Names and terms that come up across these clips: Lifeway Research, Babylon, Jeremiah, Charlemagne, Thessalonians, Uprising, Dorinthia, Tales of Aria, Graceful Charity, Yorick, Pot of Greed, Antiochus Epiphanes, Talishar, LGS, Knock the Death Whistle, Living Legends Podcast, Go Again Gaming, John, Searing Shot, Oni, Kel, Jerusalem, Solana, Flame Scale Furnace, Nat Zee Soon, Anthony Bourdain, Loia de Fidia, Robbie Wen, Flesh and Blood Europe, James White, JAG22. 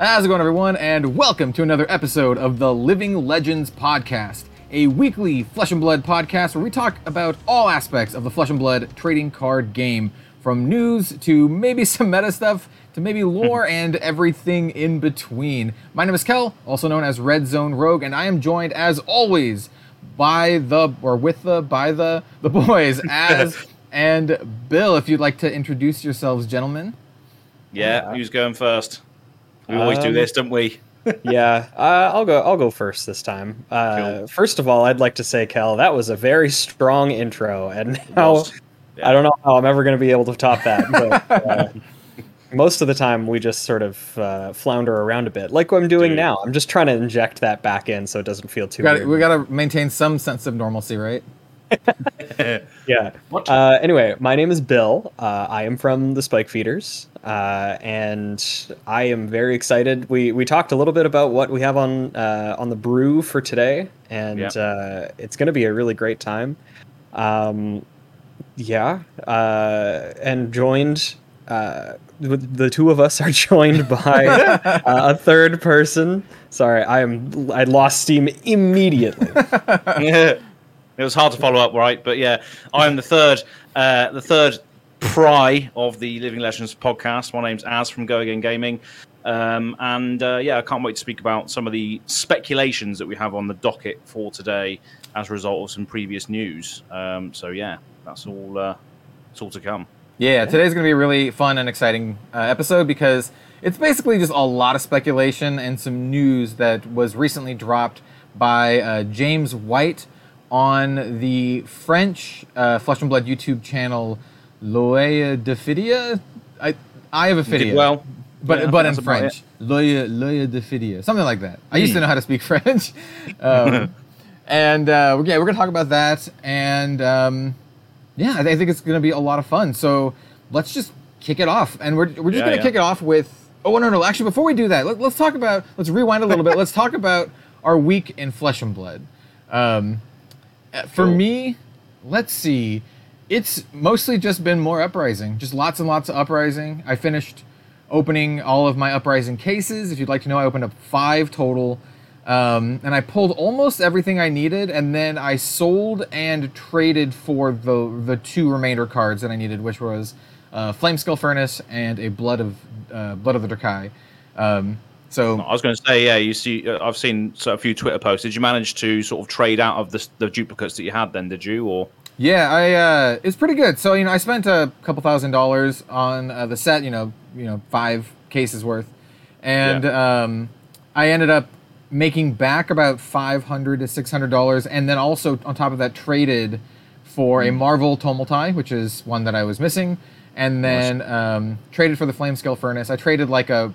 How's it going, everyone, and welcome to another episode of the Living Legends Podcast, a weekly Flesh and Blood podcast where we talk about all aspects of the Flesh and Blood trading card game, from news to maybe some meta stuff to maybe lore and everything in between. My name is Kel, also known as Red Zone Rogue, and I am joined, as always, by the boys, Az and Bill. If you'd like to introduce yourselves, gentlemen. Yeah, who's going first? We always do this, don't we? Yeah, I'll go first this time. Cool. First of all, I'd like to say, Kel, that was a very strong intro, and now I don't know how I'm ever going to be able to top that. But, most of the time, we just sort of flounder around a bit, like what I'm doing now. I'm just trying to inject that back in so it doesn't feel too weird. We got to maintain some sense of normalcy, right? Yeah. Anyway, my name is Bill. I am from the Spike Feeders, and I am very excited. We talked a little bit about what we have on the brew for today, and it's going to be a really great time. And joined. The two of us are joined by a third person. Sorry, I lost steam immediately. It was hard to follow up, right? But yeah, I am the third pry of the Living Legends podcast. My name's Az from Go Again Gaming, I can't wait to speak about some of the speculations that we have on the docket for today as a result of some previous news. That's all. It's all to come. Yeah, today's going to be a really fun and exciting episode because it's basically just a lot of speculation and some news that was recently dropped by James White on the French Flesh and Blood YouTube channel Loia de Fidia. I have a Fidia. Well, but in French. Loia de Fidia. Something like that. I used to know how to speak French. We're going to talk about that. And I think it's going to be a lot of fun. So let's just kick it off. And we're just going to kick it off with... Oh, no. Actually, before we do that, let's rewind a little bit. Let's talk about our week in Flesh and Blood. For me, let's see. It's mostly just been more Uprising. Just lots and lots of Uprising. I finished opening all of my Uprising cases. If you'd like to know, I opened up 5 total. And I pulled almost everything I needed. And then I sold and traded for the 2 remainder cards that I needed, which was Flame Skull Furnace and a Blood of the Drakai. So I was going to say, you see, I've seen a few Twitter posts. Did you manage to sort of trade out of the duplicates that you had then, did you? Or it's pretty good. So, I spent a couple $1,000 on the set, 5 cases worth. And I ended up making back about $500 to $600. And then also on top of that, traded for a Marvel Tumulti, which is one that I was missing. And then traded for the Flame Scale Furnace. I traded like a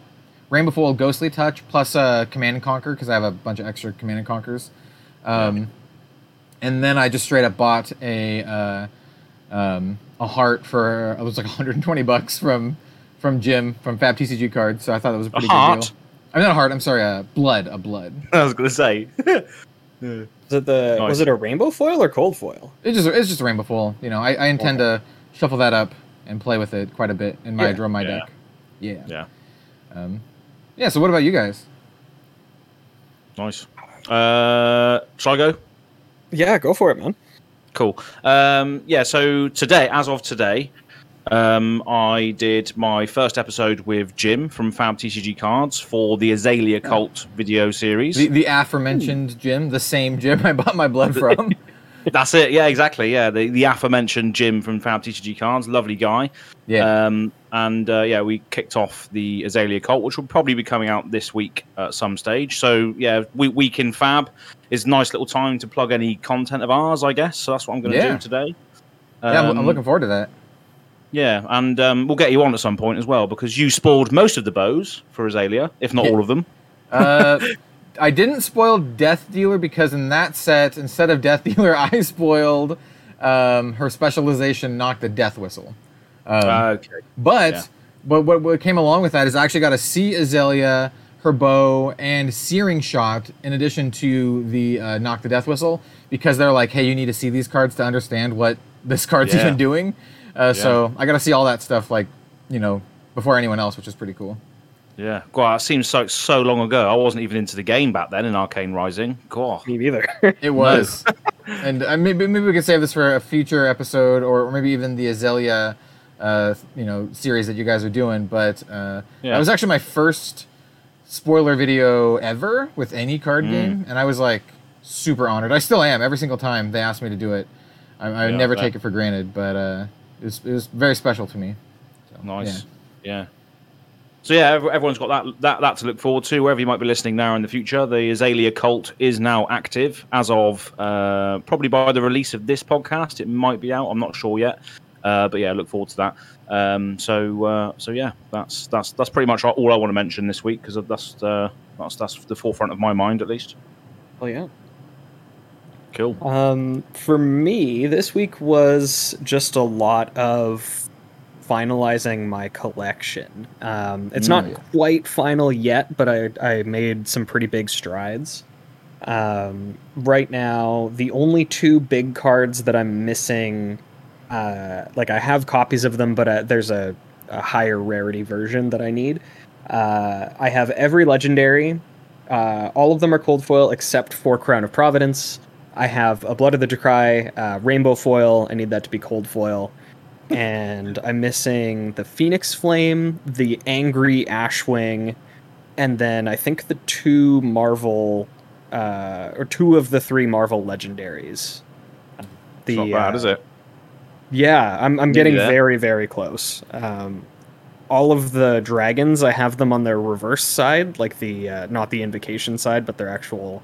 Rainbow Foil Ghostly Touch plus Command and Conquer, because I have a bunch of extra Command and Conquers. And then I just straight up bought a heart for, it was like $120 from Jim, from Fab TCG Cards, so I thought that was a pretty good deal. I'm not a heart, I'm sorry, a blood. I was going to say. Was it a rainbow foil or cold foil? It's just a rainbow foil. I intend to shuffle that up and play with it quite a bit in my draw my deck. Yeah. Yeah. So what about you guys? Nice. Shall I go? Yeah, go for it, man. Cool. So today, as of today, I did my first episode with Jim from Fab TCG Cards for the Azalea Cult video series. The aforementioned Jim, the same Jim I bought my blood from. That's it. Yeah, exactly. Yeah, the aforementioned Jim from Fab TCG Cards, lovely guy. Yeah. We kicked off the Azalea Cult, which will probably be coming out this week at some stage. So yeah, week in Fab is a nice little time to plug any content of ours, I guess. So that's what I'm going to do today. I'm looking forward to that. Yeah, and we'll get you on at some point as well, because you spoiled most of the bows for Azalea, if not all of them. I didn't spoil Death Dealer, because in that set, instead of Death Dealer, I spoiled her specialization, Knock the Death Whistle. But what came along with that is I actually got to see Azalea, her bow, and Searing Shot, in addition to the Knock the Death Whistle, because they're like, hey, you need to see these cards to understand what this card's even doing. So I got to see all that stuff, before anyone else, which is pretty cool. Yeah, God, that seems so long ago. I wasn't even into the game back then in Arcane Rising. God. Me neither. It was. No. And maybe we could save this for a future episode, or maybe even the Azalea, series that you guys are doing. But that was actually my first spoiler video ever with any card game, and I was like super honored. I still am. Every single time they ask me to do it, I never take it for granted. But it was very special to me. So, nice. Yeah. So yeah, everyone's got that to look forward to. Wherever you might be listening now in the future, the Azalea cult is now active as of probably by the release of this podcast. It might be out. I'm not sure yet. But yeah, look forward to that. That's pretty much all I want to mention this week, because that's the forefront of my mind at least. Oh yeah. Cool. For me, this week was just a lot of finalizing my collection. It's not quite final yet, but I made some pretty big strides. Right now, the only two big cards that I'm missing, I have copies of them, but there's a higher rarity version that I need. I have every legendary. All of them are cold foil except for Crown of Providence. I have a Blood of the Decry, rainbow foil. I need that to be cold foil. And I'm missing the Phoenix Flame, the Angry Ashwing, and then I think the two Marvel, or two of the three Marvel legendaries. It's not bad, is it? Yeah, I'm getting very, very close. All of the dragons, I have them on their reverse side, like the not the invocation side, but their actual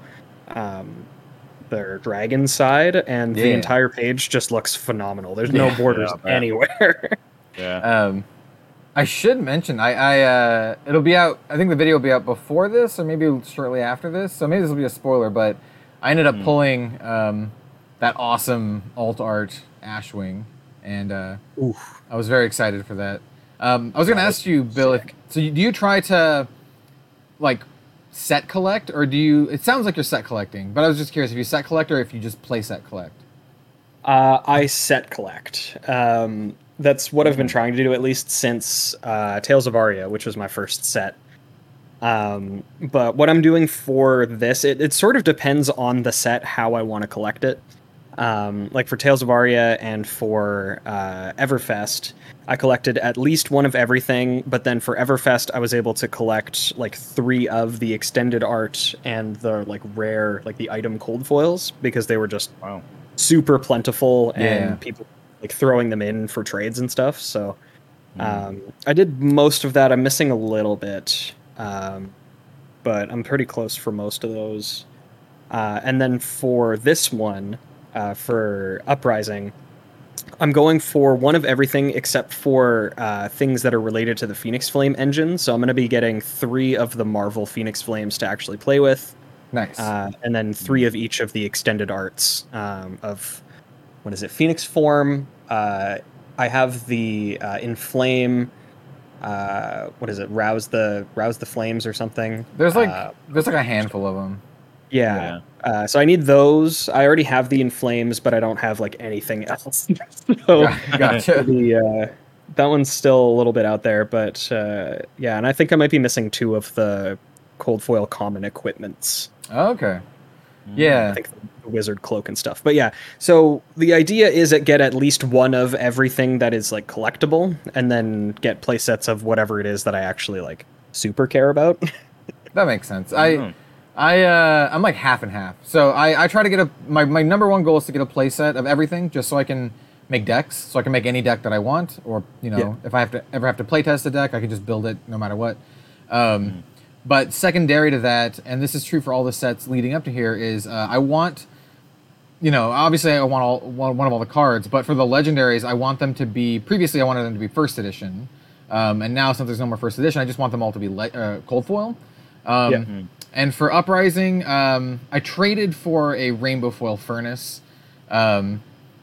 their dragon side, and the entire page just looks phenomenal. There's no borders anywhere. I should mention, I it'll be out, I think the video will be out before this, or maybe shortly after this, so maybe this will be a spoiler, but I ended up pulling that awesome alt-art Ashwing, and I was very excited for that. I was going to ask you, Bill, do you try to, set collect, or do you... It sounds like you're set collecting, but I was just curious if you set collect or if you just play set collect. I set collect. That's what I've been trying to do, at least since Tales of Aria, which was my first set. But what I'm doing for this, it sort of depends on the set, how I want to collect it. For Tales of Aria and for Everfest, I collected at least one of everything, but then for Everfest, I was able to collect, three of the extended art and the, rare, the item cold foils, because they were just super plentiful, and people, throwing them in for trades and stuff, so... I did most of that. I'm missing a little bit, but I'm pretty close for most of those. And then for this one... for Uprising, I'm going for one of everything except for things that are related to the Phoenix Flame engine. So I'm going to be getting three of the Marvel Phoenix Flames to actually play with. Nice. And then three of each of the extended arts of, what is it, Phoenix Form. I have the Inflame... what is it? Rouse the Flames or something. There's there's a handful of them. Yeah. So I need those. I already have the Inflames, but I don't have anything else. So gotcha. That one's still a little bit out there, but and I think I might be missing two of the cold foil common equipments. Oh, okay. Yeah. I think the wizard cloak and stuff. But yeah, so the idea is that get at least one of everything that is collectible, and then get play sets of whatever it is that I actually super care about. That makes sense. I'm half and half. So I try to get my number one goal is to get a playset of everything, just so I can make decks, so I can make any deck that I want, or if I have to playtest a deck, I can just build it no matter what. But secondary to that, and this is true for all the sets leading up to here, is I want, obviously I want one of all the cards, but for the legendaries, I want them to be. Previously, I wanted them to be first edition, and now since there's no more first edition, I just want them all to be cold foil. And for Uprising, I traded for a Rainbow Foil Furnace, and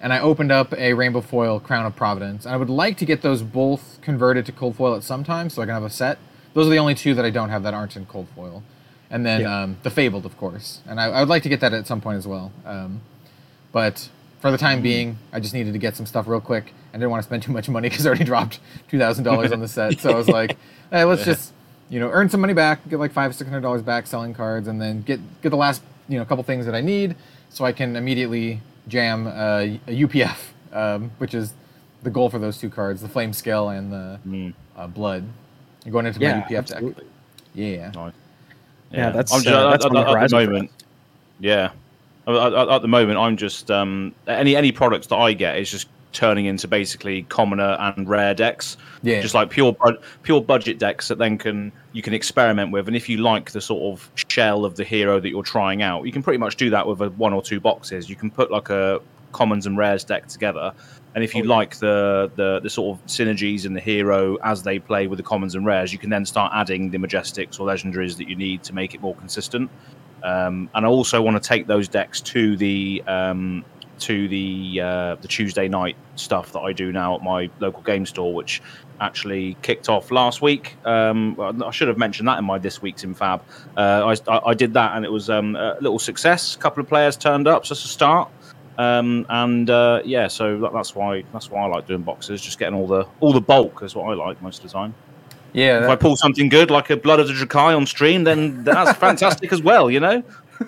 I opened up a Rainbow Foil Crown of Providence. And I would like to get those both converted to cold foil at some time, so I can have a set. Those are the only two that I don't have that aren't in cold foil. And then the Fabled, of course. And I would like to get that at some point as well. But for the time being, I just needed to get some stuff real quick. I didn't want to spend too much money because I already dropped $2,000 on the set. So I was like, hey, let's just... you know, earn some money back, get like $500-$600 back selling cards, and then get the last, you know, couple things that I need, so I can immediately jam a UPF, which is the goal for those two cards, the Flame Scale and the Blood. You're going into my UPF absolutely. Deck. Yeah. Nice. Yeah, that's at the moment. Yeah, at the moment, I'm just any products that I get is just turning into basically commoner and rare decks. Yeah, just like pure budget decks that then you can experiment with, and if you like the sort of shell of the hero that you're trying out, you can pretty much do that with one or two boxes. You can put like a commons and rares deck together, and if you like the sort of synergies in the hero as they play with the commons and rares, you can then start adding the majestics or legendaries that you need to make it more consistent. And I also want to take those decks to the Tuesday night stuff that I do now at my local game store, which actually kicked off last week. I should have mentioned that in my This Week's in Fab. I did that, and it was a little success. A couple of players turned up, so it's a start. So that's why I like doing boxes, just getting all the bulk is what I like most of the time. Yeah. If I pull something good, like a Blood of the Drakai on stream, then that's fantastic as well, you know?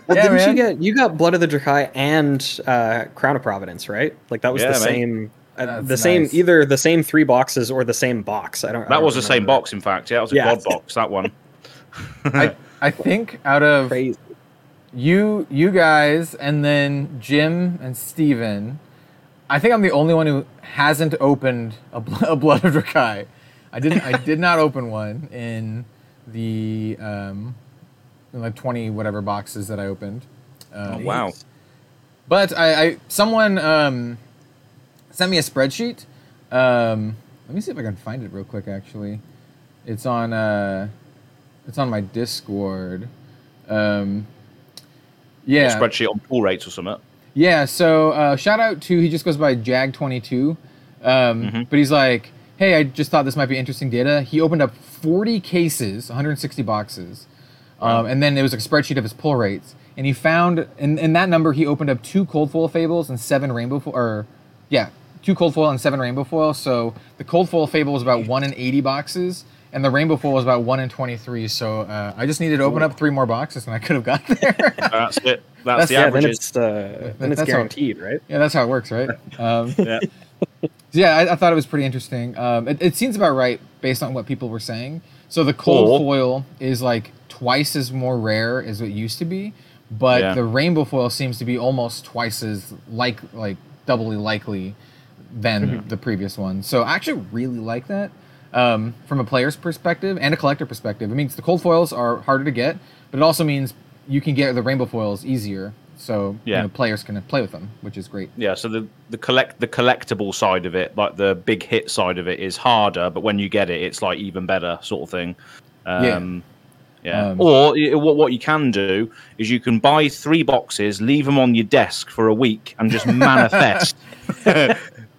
Well, yeah, didn't you got Blood of the Drakai and Crown of Providence, right? Like that was same... either the same three boxes or the same box. That was the same box, in fact. Yeah, it was a God box, that one. I think out of... Crazy. You guys, and then Jim and Steven, I think I'm the only one who hasn't opened a Blood of Drakai. I did not open one in the like 20 whatever boxes that I opened. Wow! But someone sent me a spreadsheet. Let me see if I can find it real quick. Actually, it's on my Discord. A spreadsheet on pull rates or something. Yeah. So shout out to, he just goes by Jag22, but he's like, hey, I just thought this might be interesting data. He opened up 40 cases, 160 boxes, and then it was a spreadsheet of his pull rates. And he found, in that number, he opened up 2 Coldfoil Fables and 7 Rainbow Foil, 2 Coldfoil and 7 Rainbow Foil. So the Coldfoil Fable was about 1 in 80 boxes, and the Rainbow Foil was about 1 in 23. So I just needed to open up 3 more boxes, and I could have got there. That's it. That's the average. Then it's guaranteed, right? Yeah, that's how it works, right? Yeah. Yeah, I thought it was pretty interesting. It seems about right based on what people were saying. So the cold foil is like twice as more rare as it used to be, but the rainbow foil seems to be almost twice as like doubly likely than the previous one. So I actually really like that from a player's perspective and a collector perspective. It means the cold foils are harder to get, but it also means you can get the rainbow foils easier. So players can play with them, which is great. Yeah, so the collectible side of it, like the big hit side of it, is harder, but when you get it, it's like even better sort of thing. Or what you can do is you can buy 3 boxes, leave them on your desk for a week, and just manifest.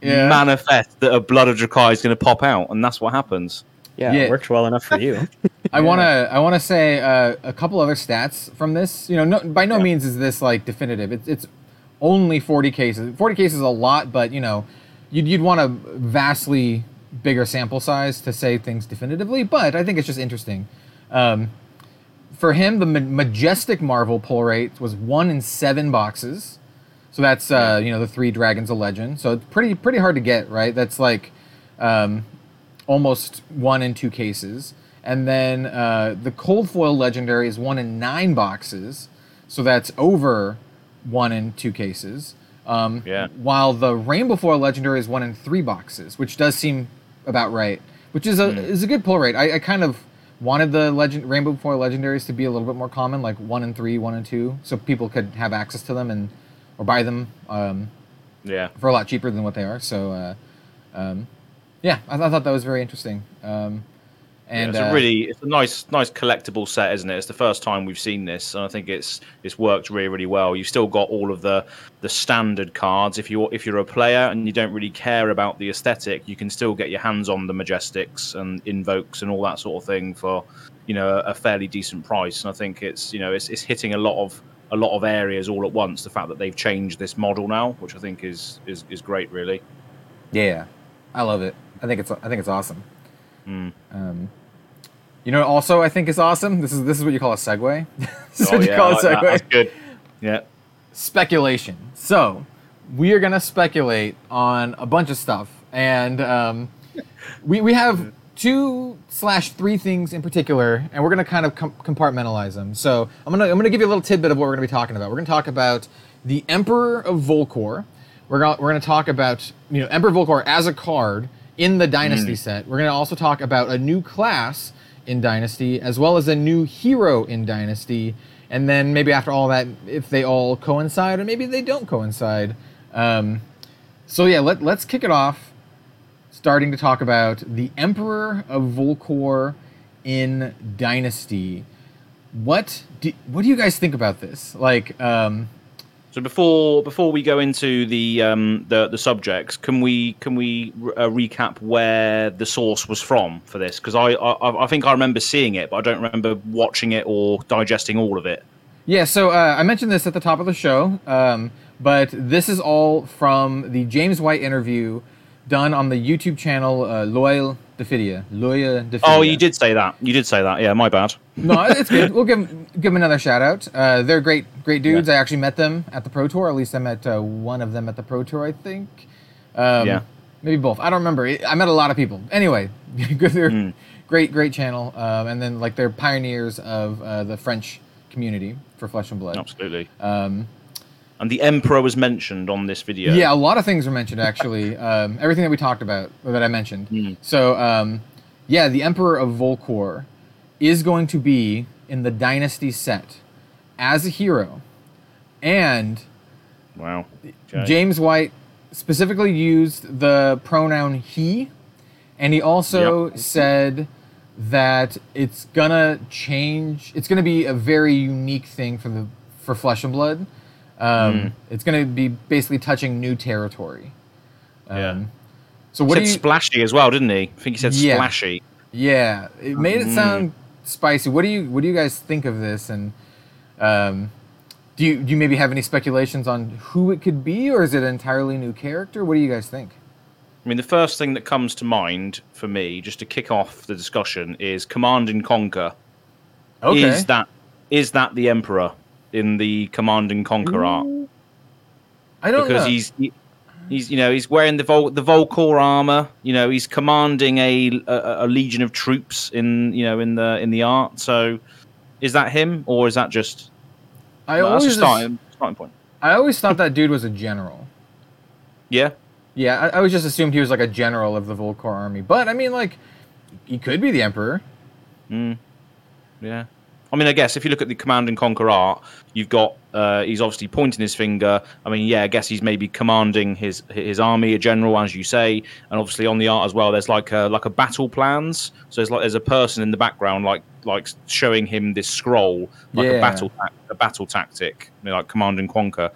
Manifest that a Blood of Drakai is going to pop out, and that's what happens. Yeah, it worked well enough for you. I want to say a couple other stats from this. You know, by no means is this like definitive. It's only 40 cases. 40 cases is a lot, but you know, you'd want a vastly bigger sample size to say things definitively. But I think it's just interesting. For him, the majestic Marvel pull rate was 1 in 7 boxes, so that's the 3 Dragons of Legend. So it's pretty hard to get, right? That's like. Almost 1 in 2 cases. And then the Coldfoil Legendary is 1 in 9 boxes, so that's over 1 in 2 cases. While the Rainbow Foil Legendary is 1 in 3 boxes, which does seem about right, which is a good pull rate. I kind of wanted the Rainbow Foil Legendaries to be a little bit more common, like 1 in 3, 1 in 2, so people could have access to them or buy them for a lot cheaper than what they are. So... I thought that was very interesting. It's a nice collectible set, isn't it? It's the first time we've seen this, and I think it's worked really, really well. You've still got all of the standard cards. If you're a player and you don't really care about the aesthetic, you can still get your hands on the Majestics and Invokes and all that sort of thing for, you know, a fairly decent price. And I think it's, you know, it's hitting a lot of areas all at once. The fact that they've changed this model now, which I think is great, really. Yeah, I love it. I think it's awesome. You know, also I think is awesome. This is what you call a segue. This is what you call a segue. That's good. Yeah. Speculation. So we are gonna speculate on a bunch of stuff, and we have 2/3 things in particular, and we're gonna kind of compartmentalize them. So I'm gonna give you a little tidbit of what we're gonna be talking about. We're gonna talk about the Emperor of Volcor. We're gonna talk about Emperor of Volcor as a card in the Dynasty set. We're gonna also talk about a new class in Dynasty, as well as a new hero in Dynasty, and then maybe after all that, if they all coincide or maybe they don't coincide. So yeah, let's kick it off, starting to talk about the Emperor of Volcor in Dynasty. What do you guys think about this? Like, so before we go into the subjects, can we recap where the source was from for this? Because I think I remember seeing it, but I don't remember watching it or digesting all of it. Yeah, so I mentioned this at the top of the show, but this is all from the James White interview done on the YouTube channel Loia de Fidia. Oh, you did say that. Yeah, my bad. No, it's good. We'll give them another shout out. They're great dudes. Yeah. I actually met them at the Pro Tour. At least I met one of them at the Pro Tour, I think. Maybe both. I don't remember. I met a lot of people. Anyway, they're great channel. And then they're pioneers of the French community for Flesh and Blood. Absolutely. And the Emperor was mentioned on this video. Yeah, a lot of things were mentioned, actually. Everything that we talked about, or that I mentioned. Mm. So, the Emperor of Volcor is going to be in the Dynasty set as a hero. And wow. Okay. James White specifically used the pronoun he, and he also said that it's going to change. It's going to be a very unique thing for Flesh and Blood. It's going to be basically touching new territory. So what he said splashy as well, didn't he? I think he said splashy. Yeah, it made it sound spicy. What do you guys think of this? And do you maybe have any speculations on who it could be, or is it an entirely new character? What do you guys think? I mean, the first thing that comes to mind for me, just to kick off the discussion, is Command and Conquer. Okay, is that the Emperor in the Command and Conquer art? I don't know. Because he's wearing the Volcor armor. You know, he's commanding a legion of troops in the art. So, is that him, or is that just? That's a starting point. I always thought that dude was a general. Yeah. Yeah, I always just assumed he was a general of the Volcor army, but I mean, he could be the Emperor. Hmm. Yeah. I mean, I guess if you look at the Command and Conquer art, you've got he's obviously pointing his finger. I mean, yeah, I guess he's maybe commanding his army, a general, as you say, and obviously on the art as well. There's like a battle plans. So there's a person in the background like showing him this scroll, a battle tactic, Command and Conquer.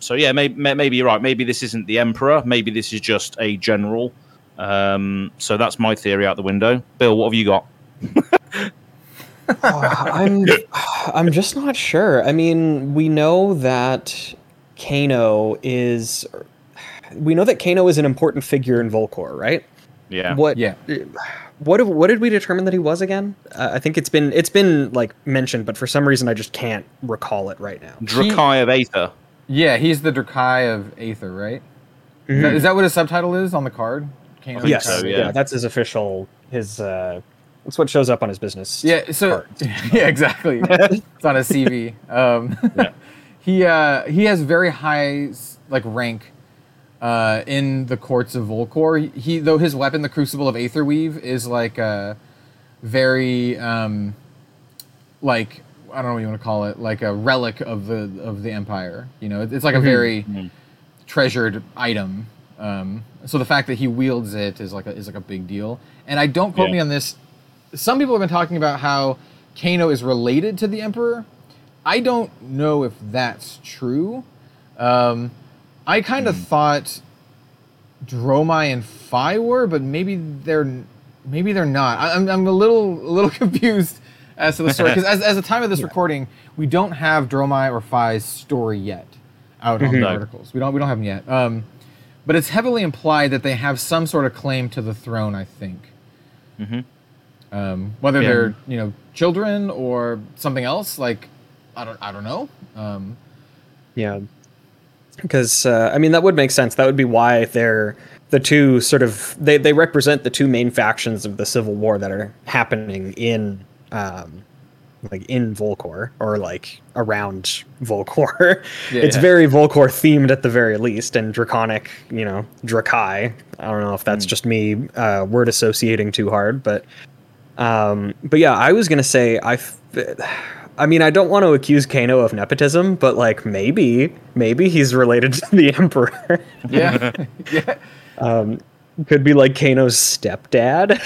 So yeah, maybe you're right. Maybe this isn't the Emperor. Maybe this is just a general. So that's my theory out the window. Bill, what have you got? I'm just not sure. I mean, we know that Kano is an important figure in Volcor, right? Yeah. What did we determine that he was again? I think it's been mentioned, but for some reason I just can't recall it right now. Drakai of Aether. Yeah, he's the Drakai of Aether, right? Mm-hmm. Is that what his subtitle is on the card? Kano. Yes. So, yeah, that's his official. That's what shows up on his business. Yeah, so cards. Yeah, exactly. It's on his CV. He has very high rank in the courts of Volcor. Though his weapon, the Crucible of Aetherweave, is very I don't know what you want to call it, a relic of the Empire. You know, it's a very treasured item. So the fact that he wields it is a big deal. And I don't quote me on this. Some people have been talking about how Kano is related to the Emperor. I don't know if that's true. I kind of thought Dromai and Phi were, but maybe they're not. I'm a little confused as to the story because as the time of this recording, we don't have Dromai or Phi's story yet out on the articles. We don't have them yet. But it's heavily implied that they have some sort of claim to the throne, I think. Mm-hmm. whether they're, you know, children or something else. Like, I don't know. Because I mean, that would make sense. That would be why they're the two sort of they represent the two main factions of the Civil War that are happening in like in Volcor or like around Volcor. It's very Volcor themed at the very least, and draconic, you know, Drakai. I don't know if that's just me word associating too hard, but yeah, I was gonna say I mean, I don't want to accuse Kano of nepotism, but like maybe he's related to the Emperor. Yeah. Could be like Kano's stepdad.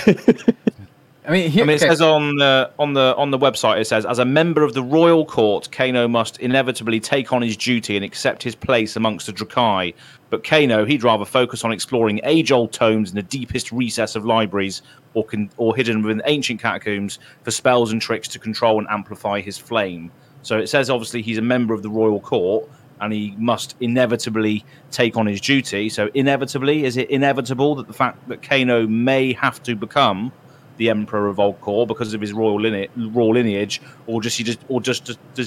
I mean, it says on the website, it says, as a member of the royal court, Kano must inevitably take on his duty and accept his place amongst the Drakai. But Kano, he'd rather focus on exploring age-old tomes in the deepest recess of libraries, or hidden within ancient catacombs, for spells and tricks to control and amplify his flame. So it says, obviously, he's a member of the royal court, and he must inevitably take on his duty. So inevitably, is it inevitable that the fact that Kano may have to become the Emperor of Volcor because of his royal lineage, or does he just want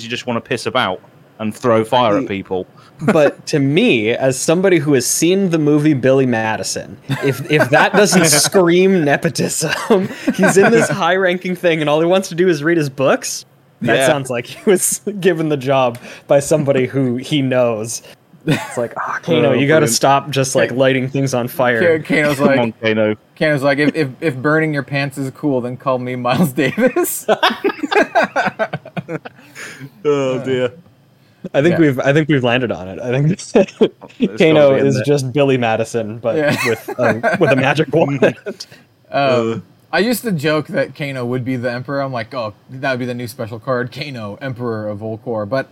to piss about and throw fire at people? But to me, as somebody who has seen the movie Billy Madison, if that doesn't scream nepotism, he's in this high-ranking thing and all he wants to do is read his books. That sounds like he was given the job by somebody who he knows. It's like, Kano, you got to stop just like lighting things on fire. Kano's like, come on, Kano. Kano's like, if burning your pants is cool, then call me Miles Davis. Oh dear. I think we've landed on it. I think Kano is just Billy Madison, but with a magic wand. I used to joke that Kano would be the Emperor. I'm like, oh, that would be the new special card, Kano, Emperor of Volcor. But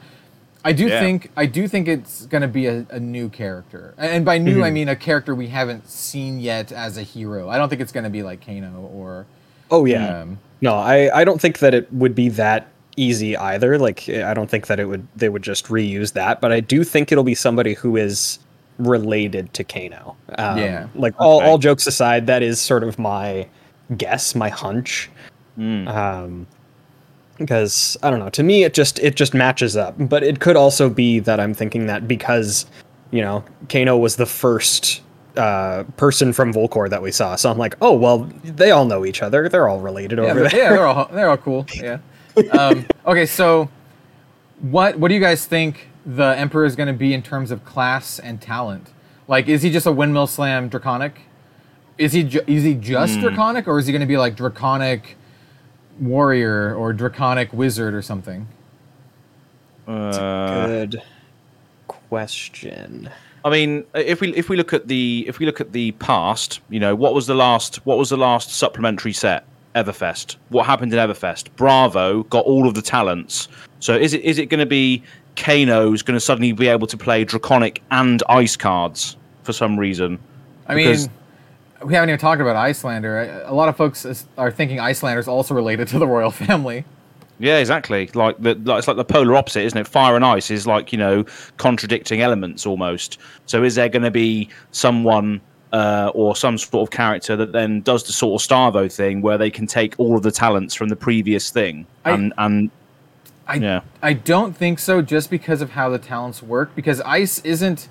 I do think it's going to be a new character. And by new, I mean a character we haven't seen yet as a hero. I don't think it's going to be like Kano or... Oh, yeah. No, I don't think that it would be that easy either. Like, I don't think that they would just reuse that. But I do think it'll be somebody who is related to Kano. Like, all jokes aside, that is sort of my guess, my hunch. Because, I don't know, to me it just matches up. But it could also be that I'm thinking that because, you know, Kano was the first person from Volcor that we saw. So I'm like, oh, well, they all know each other. They're all related over there. Yeah, they're all cool. Yeah. Okay, so what do you guys think the Emperor is going to be in terms of class and talent? Like, is he just a windmill slam draconic? Is he just draconic, or is he going to be like draconic warrior or draconic wizard or something? That's a good question. I mean, if we look at the past, you know, what was the last supplementary set? Everfest. What happened in Everfest? Bravo got all of the talents. So is it going to be Kano's going to suddenly be able to play draconic and ice cards for some reason? I mean, we haven't even talked about Icelander. A lot of folks are thinking Icelander is also related to the royal family. Yeah, exactly. Like it's like the polar opposite, isn't it? Fire and ice is like, you know, contradicting elements almost. So is there going to be someone or some sort of character that then does the sort of Starvo thing where they can take all of the talents from the previous thing? I don't think so, just because of how the talents work, because ice isn't...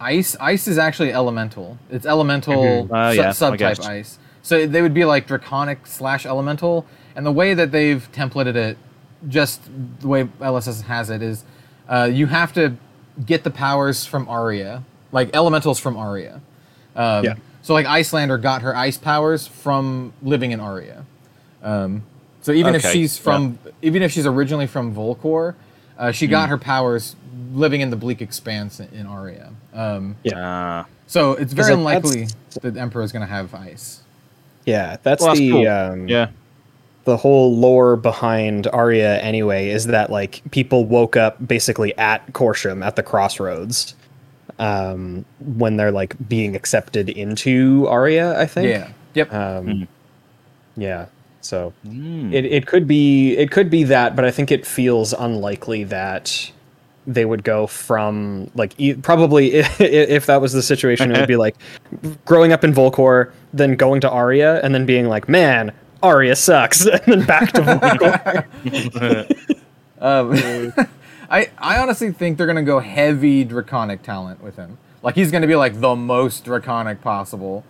Ice is actually elemental. It's elemental subtype ice. So they would be like draconic / elemental. And the way that they've templated it, just the way LSS has it, is you have to get the powers from Aria, like elementals from Aria. So like Icelander got her ice powers from living in Aria. So even if she's even if she's originally from Volcor, she got her powers living in the bleak expanse in Aria. So it's very unlikely that the Emperor is going to have ice. Yeah, the whole lore behind Aria anyway is that like people woke up basically at Corsham at the crossroads when they're like being accepted into Aria, I think. Yeah. Yep. Yeah. So it could be that, but I think it feels unlikely that they would go from like probably if that was the situation, it would be like growing up in Volcor, then going to Aria, and then being like, man, Aria sucks, and then back to Volcor. I honestly think they're going to go heavy Draconic talent with him. Like, he's going to be, like, the most Draconic possible.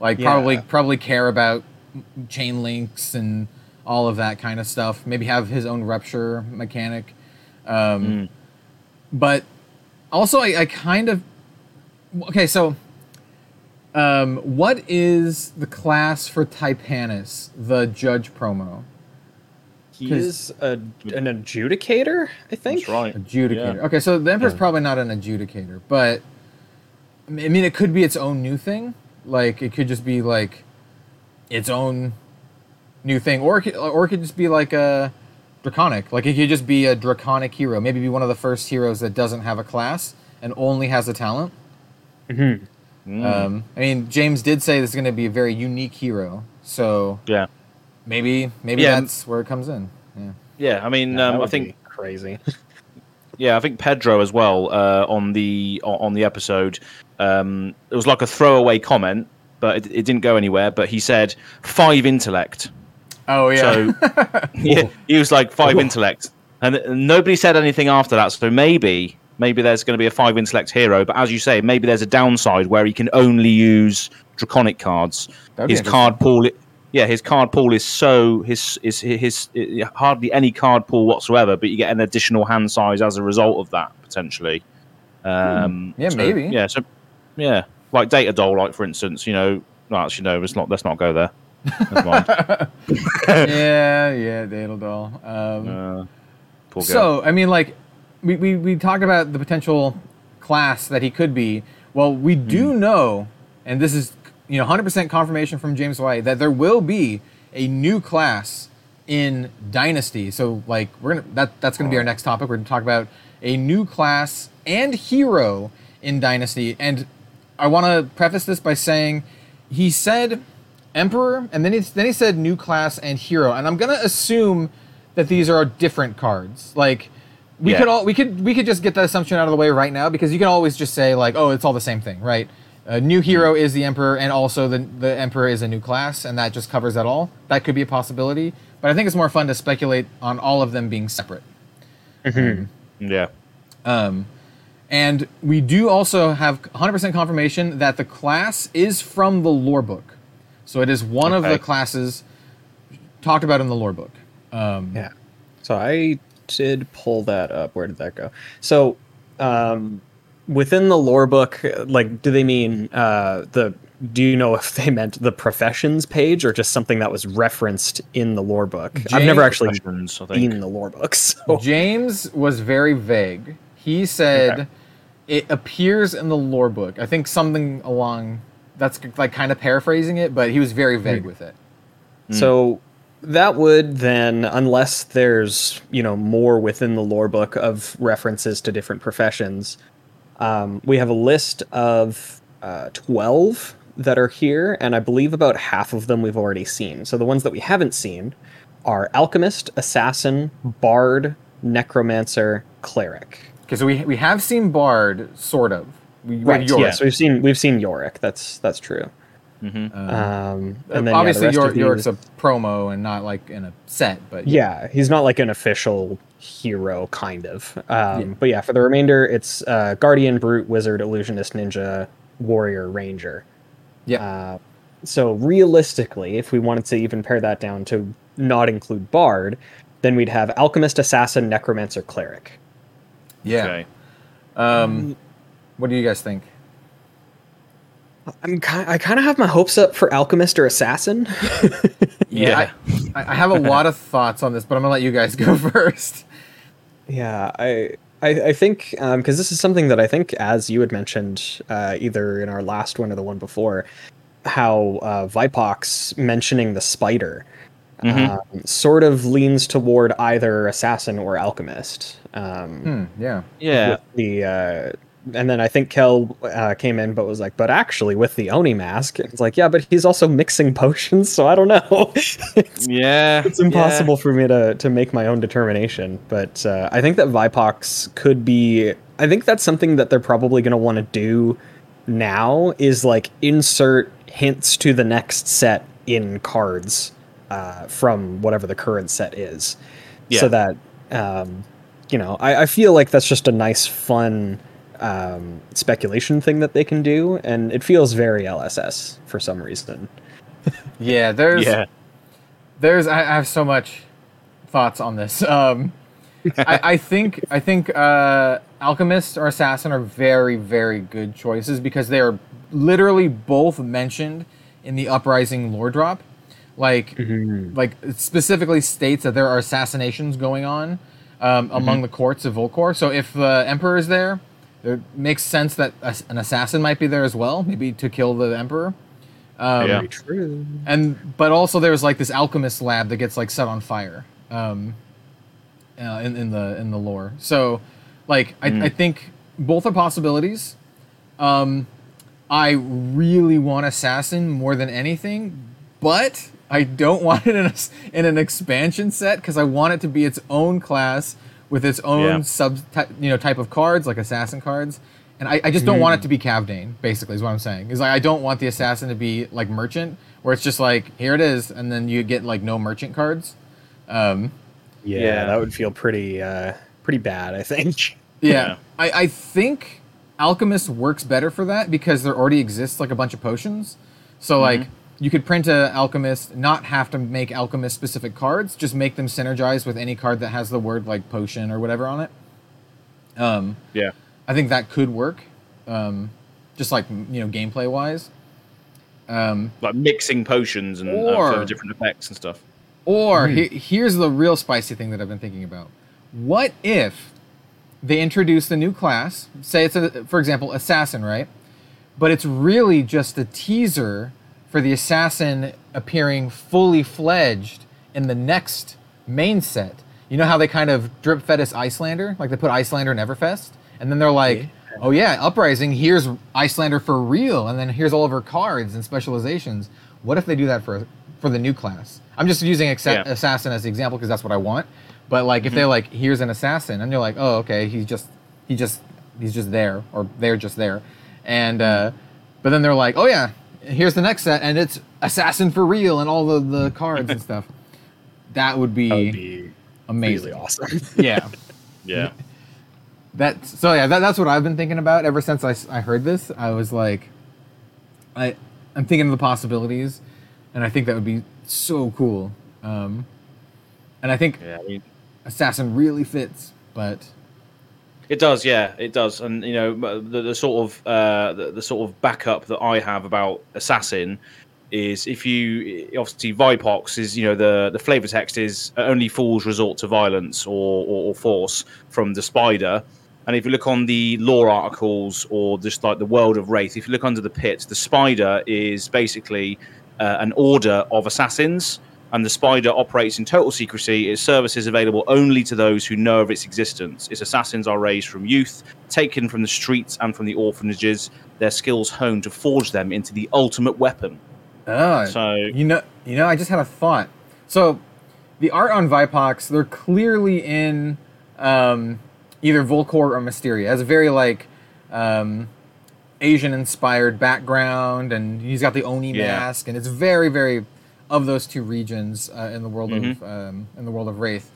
Like, probably care about chain links and all of that kind of stuff. Maybe have his own rupture mechanic. But also, I kind of... Okay, so... what is the class for Taipanus, the judge promo? He is an adjudicator, I think. That's right. Adjudicator. Yeah. Okay, so the Emperor's probably not an adjudicator, but... I mean, it could be its own new thing. Like, it could just be, like, its own new thing. Or it could just be, like, a Draconic. Like, it could just be a Draconic hero. Maybe be one of the first heroes that doesn't have a class and only has a talent. Mm-hmm. I mean, James did say this is going to be a very unique hero, so maybe that's where it comes in. I think crazy. Yeah, I think Pedro as well on the episode. It was like a throwaway comment, but it didn't go anywhere. But he said 5 intellect. Oh yeah. So he was like 5 intellect, and nobody said anything after that. So maybe. Maybe there's going to be a 5 intellect hero, but as you say, maybe there's a downside where he can only use Draconic cards. His card pool is so his hardly any card pool whatsoever. But you get an additional hand size as a result of that potentially. Maybe. Yeah, so like Data Doll, like for instance, you know, let's not go there. Never mind. Data Doll. Poor girl. So I mean, like. We talk about the potential class that he could be. Well, we do know, and this is 100% confirmation from James White, that there will be a new class in Dynasty. So like that's gonna be our next topic. We're gonna talk about a new class and hero in Dynasty. And I want to preface this by saying he said Emperor, and then he said new class and hero. And I'm gonna assume that these are different cards, like. We could just get that assumption out of the way right now, because you can always just say like, oh, it's all the same thing, right? A new hero is the Emperor, and also the Emperor is a new class, and that just covers that all. That could be a possibility, but I think it's more fun to speculate on all of them being separate. And we do also have 100% confirmation that the class is from the lore book, so it is one of the classes talked about in the lore book. So I did pull that up. Where did that go? So within the lore book, like, do they mean do you know if they meant the professions page or just something that was referenced in the lore book? I've never actually seen the lore books. So. James was very vague. He said it appears in the lore book. I think something along that's like kind of paraphrasing it, but he was very vague with it. So that would then, unless there's, more within the lore book of references to different professions, we have a list of 12 that are here, and I believe about half of them we've already seen. So the ones that we haven't seen are Alchemist, Assassin, Bard, Necromancer, Cleric. Okay, so we have seen Bard, sort of. Yorick. Yes, we've seen Yorick. That's true. Mm-hmm. And then, obviously, Yorik's a promo and not like in a set, but he's not like an official hero, kind of. But for the remainder, it's Guardian, Brute, Wizard, Illusionist, Ninja, Warrior, Ranger. So realistically, if we wanted to even pare that down to not include Bard, then we'd have Alchemist, Assassin, Necromancer, Cleric. What do you guys think? I kind of have my hopes up for Alchemist or Assassin. I have a lot of thoughts on this, but I'm going to let you guys go first. Yeah, I think, because this is something that I think, as you had mentioned, either in our last one or the one before, how Vipox mentioning the Spider sort of leans toward either Assassin or Alchemist. And then I think Kel came in, but was like, but actually with the Oni mask, it's like, but he's also mixing potions. So I don't know. It's impossible for me to make my own determination. But I think that Vipox could be, I think that's something that they're probably going to want to do now, is like insert hints to the next set in cards from whatever the current set is. Yeah. So that, you know, I feel like that's just a nice, fun speculation thing that they can do. And it feels very LSS for some reason. Yeah, there's I have so much thoughts on this. I think Alchemist or Assassin are very, very good choices because they are literally both mentioned in the Uprising lore drop. Like, like it specifically states that there are assassinations going on among the courts of Volcor. So if the Emperor is there, it makes sense that an assassin might be there as well, maybe to kill the Emperor. Very true. But also there's like this alchemist lab that gets like set on fire in the lore. So like I think both are possibilities. I really want Assassin more than anything, but I don't want it in an expansion set because I want it to be its own class with its own type of cards, like Assassin cards. And I just don't want it to be Cavdane, basically, is what I'm saying. Is like I don't want the Assassin to be like Merchant, where it's just like, here it is, and then you get like no Merchant cards. That would feel pretty bad, I think. Yeah. I think Alchemist works better for that because there already exists like a bunch of potions. So like you could print a Alchemist, not have to make Alchemist specific cards, just make them synergize with any card that has the word like potion or whatever on it. I think that could work, just like, you know, gameplay wise. Like mixing potions and for different effects and stuff. Or here's the real spicy thing that I've been thinking about. What if they introduce the new class? Say it's, for example, Assassin, right? But it's really just a teaser for the Assassin appearing fully fledged in the next main set. You know how they kind of drip-fed us Icelander? Like they put Icelander in Everfest? And then they're like, Uprising, here's Icelander for real, and then here's all of her cards and specializations. What if they do that for the new class? I'm just using Assassin as the example because that's what I want. But like, if they're like, here's an Assassin, and you're like, oh, okay, he's just there, or they're just there, and but then they're like, oh yeah, here's the next set, and it's Assassin for real, and all the cards and stuff. That would be amazing, really awesome. Yeah. That's what I've been thinking about ever since I heard this. I was like, I'm thinking of the possibilities, and I think that would be so cool. And I think Assassin really fits, but it does, and you know the sort of backup that I have about Assassin is obviously Vipox is, you know, the flavor text is only fools resort to violence or force from the Spider. And if you look on the lore articles or just like the world of Wraith, if you look under the pit, the Spider is basically an order of assassins, and the Spider operates in total secrecy. Its service is available only to those who know of its existence. Its assassins are raised from youth, taken from the streets and from the orphanages, their skills honed to forge them into the ultimate weapon. Oh, so, you know, I just had a thought. So the art on Vipox, they're clearly in... either Volcor or Mysteria. It has a very, like, Asian-inspired background, and he's got the Oni mask, and it's very, very of those two regions in the world of Wraith.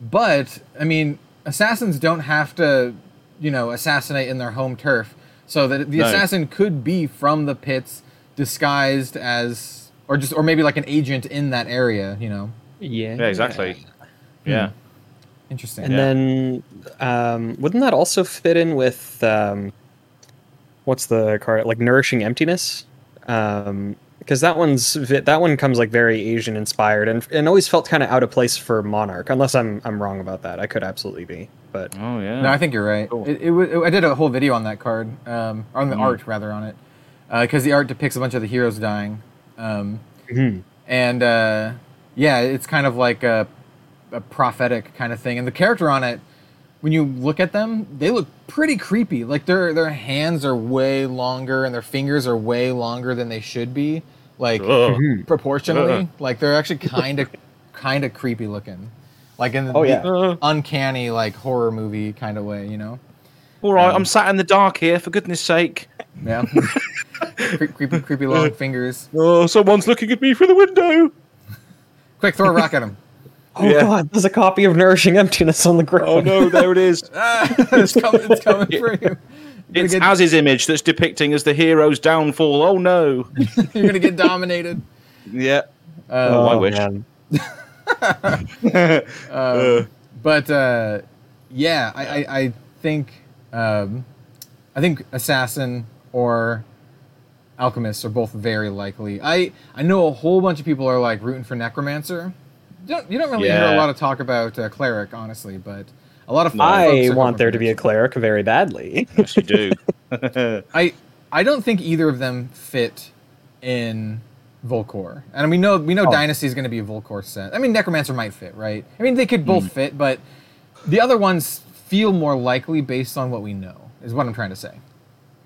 But I mean, assassins don't have to, you know, assassinate in their home turf, so that the assassin could be from the pits, disguised as, or maybe like an agent in that area, you know. Yeah. Yeah. Exactly. Yeah. Interesting. And then wouldn't that also fit in with what's the card, like Nourishing Emptiness? Because that one comes like very Asian inspired and always felt kind of out of place for Monarch, unless I'm wrong about that. I could absolutely be, but no, I think you're right. Cool. I did a whole video on that card, on the art rather on it, because the art depicts a bunch of the heroes dying, and it's kind of like a prophetic kind of thing, and the character on it, when you look at them, they look pretty creepy. Like their hands are way longer and their fingers are way longer than they should be, like proportionally. Like they're actually kind of creepy looking, like in the uncanny, like horror movie kind of way, you know. All right, I'm sat in the dark here, for goodness sake. Yeah, creepy long fingers. Oh, someone's looking at me through the window. Quick, throw a rock at him. Oh, yeah. God, there's a copy of Nourishing Emptiness on the ground. Oh, no, there it is. It's coming for you. It's get... Az's image that's depicting as the hero's downfall. Oh, no. You're going to get dominated. Yeah. Oh, I wish. But yeah, I think Assassin or Alchemist are both very likely. I know a whole bunch of people are like rooting for Necromancer. You don't really hear a lot of talk about Cleric, honestly, but a lot of I want there to be a Cleric very badly. Yes, you do. I don't think either of them fit in Volcor. And we know Dynasty is going to be a Volcor set. I mean, Necromancer might fit, right? I mean, they could both fit, but the other ones feel more likely based on what we know, is what I'm trying to say.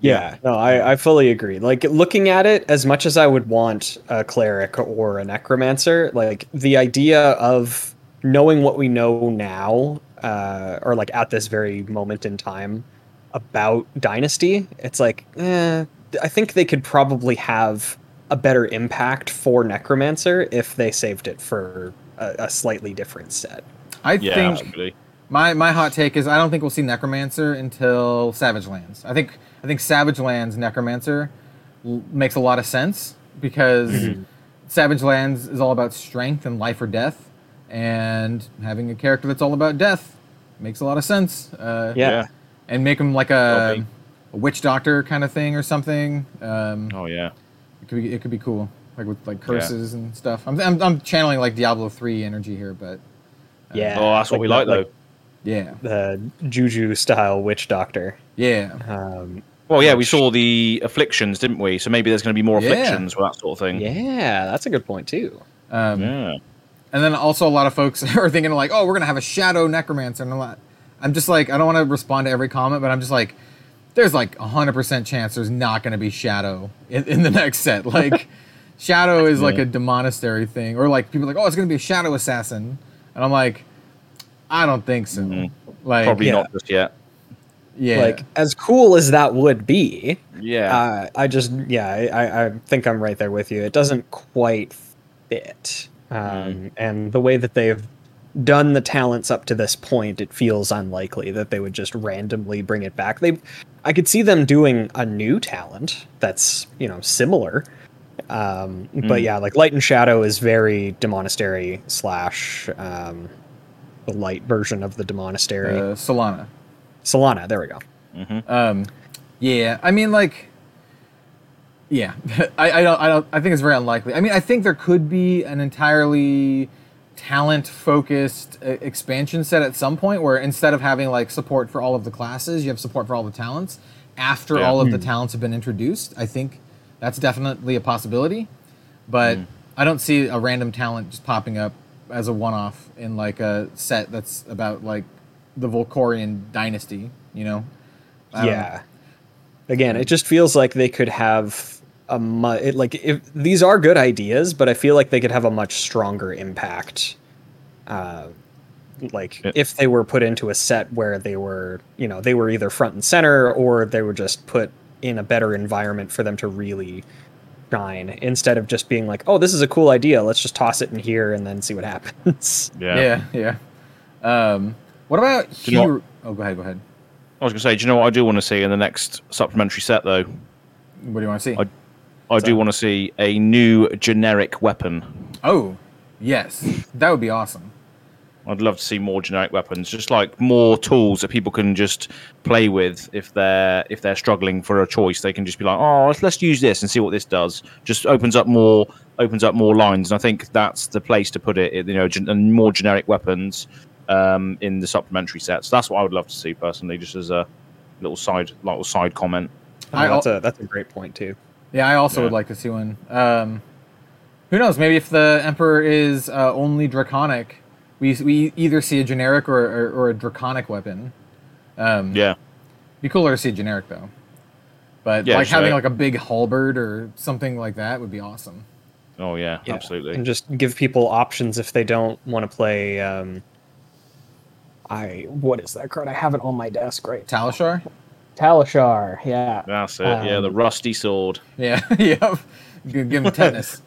Yeah, no, I fully agree. Like, looking at it, as much as I would want a Cleric or a Necromancer, like, the idea of knowing what we know now, or, like, at this very moment in time about Dynasty, it's like, I think they could probably have a better impact for Necromancer if they saved it for a slightly different set. I think... Absolutely. My hot take is I don't think we'll see Necromancer until Savage Lands. I think Savage Lands Necromancer makes a lot of sense because Savage Lands is all about strength and life or death, and having a character that's all about death makes a lot of sense. And make him like a witch doctor kind of thing or something. It could be cool, like with like curses and stuff. I'm channeling like Diablo 3 energy here, but that's what we like though. Yeah, the juju style witch doctor. Yeah. We saw the afflictions, didn't we? So maybe there's going to be more afflictions or that sort of thing. Yeah, that's a good point too. And then also a lot of folks are thinking like, oh, we're going to have a shadow necromancer, and I'm just like, I don't want to respond to every comment, but I'm just like, there's like 100% chance there's not going to be shadow in the next set. Like, shadow is like a demonastery thing, or like people are like, oh, it's going to be a shadow assassin, and I'm like, I don't think so. Mm-hmm. Like, probably not just yet. Yeah. Like, as cool as that would be. Yeah. I think I'm right there with you. It doesn't quite fit. And the way that they've done the talents up to this point, it feels unlikely that they would just randomly bring it back. I could see them doing a new talent that's, similar. But yeah, like Light and Shadow is very Demonastery / the light version of the Demonastery. Solana, there we go. Mm-hmm. I think it's very unlikely. I mean, I think there could be an entirely talent-focused expansion set at some point where instead of having, like, support for all of the classes, you have support for all the talents after all of the talents have been introduced. I think that's definitely a possibility, but I don't see a random talent just popping up as a one-off in like a set that's about like the Volcorian dynasty, Again, it just feels like they could have these are good ideas, but I feel like they could have a much stronger impact, if they were put into a set where they were, they were either front and center or they were just put in a better environment for them to really shine, instead of just being like, oh, this is a cool idea, let's just toss it in here and then see what happens. Yeah. What about Hero? Oh, go ahead. I was going to say, do you know what I do want to see in the next supplementary set, though? What do you want to see? I do want to see a new generic weapon. Oh, yes. That would be awesome. I'd love to see more generic weapons, just like more tools that people can just play with if they're struggling for a choice. They can just be like, oh, let's use this and see what this does. Just opens up more lines, and I think that's the place to put it. And more generic weapons in the supplementary sets. That's what I would love to see personally, just as a little side comment. That's a great point too. Yeah, I also would like to see one. Who knows? Maybe if the Emperor is only draconic, we either see a generic or a draconic weapon. Be cooler to see generic though. But having like a big halberd or something like that would be awesome. Oh yeah, absolutely. And just give people options if they don't want to play. What is that card? I have it on my desk right now. Talishar. Yeah. That's it. The rusty sword. Yeah. Give him tetanus.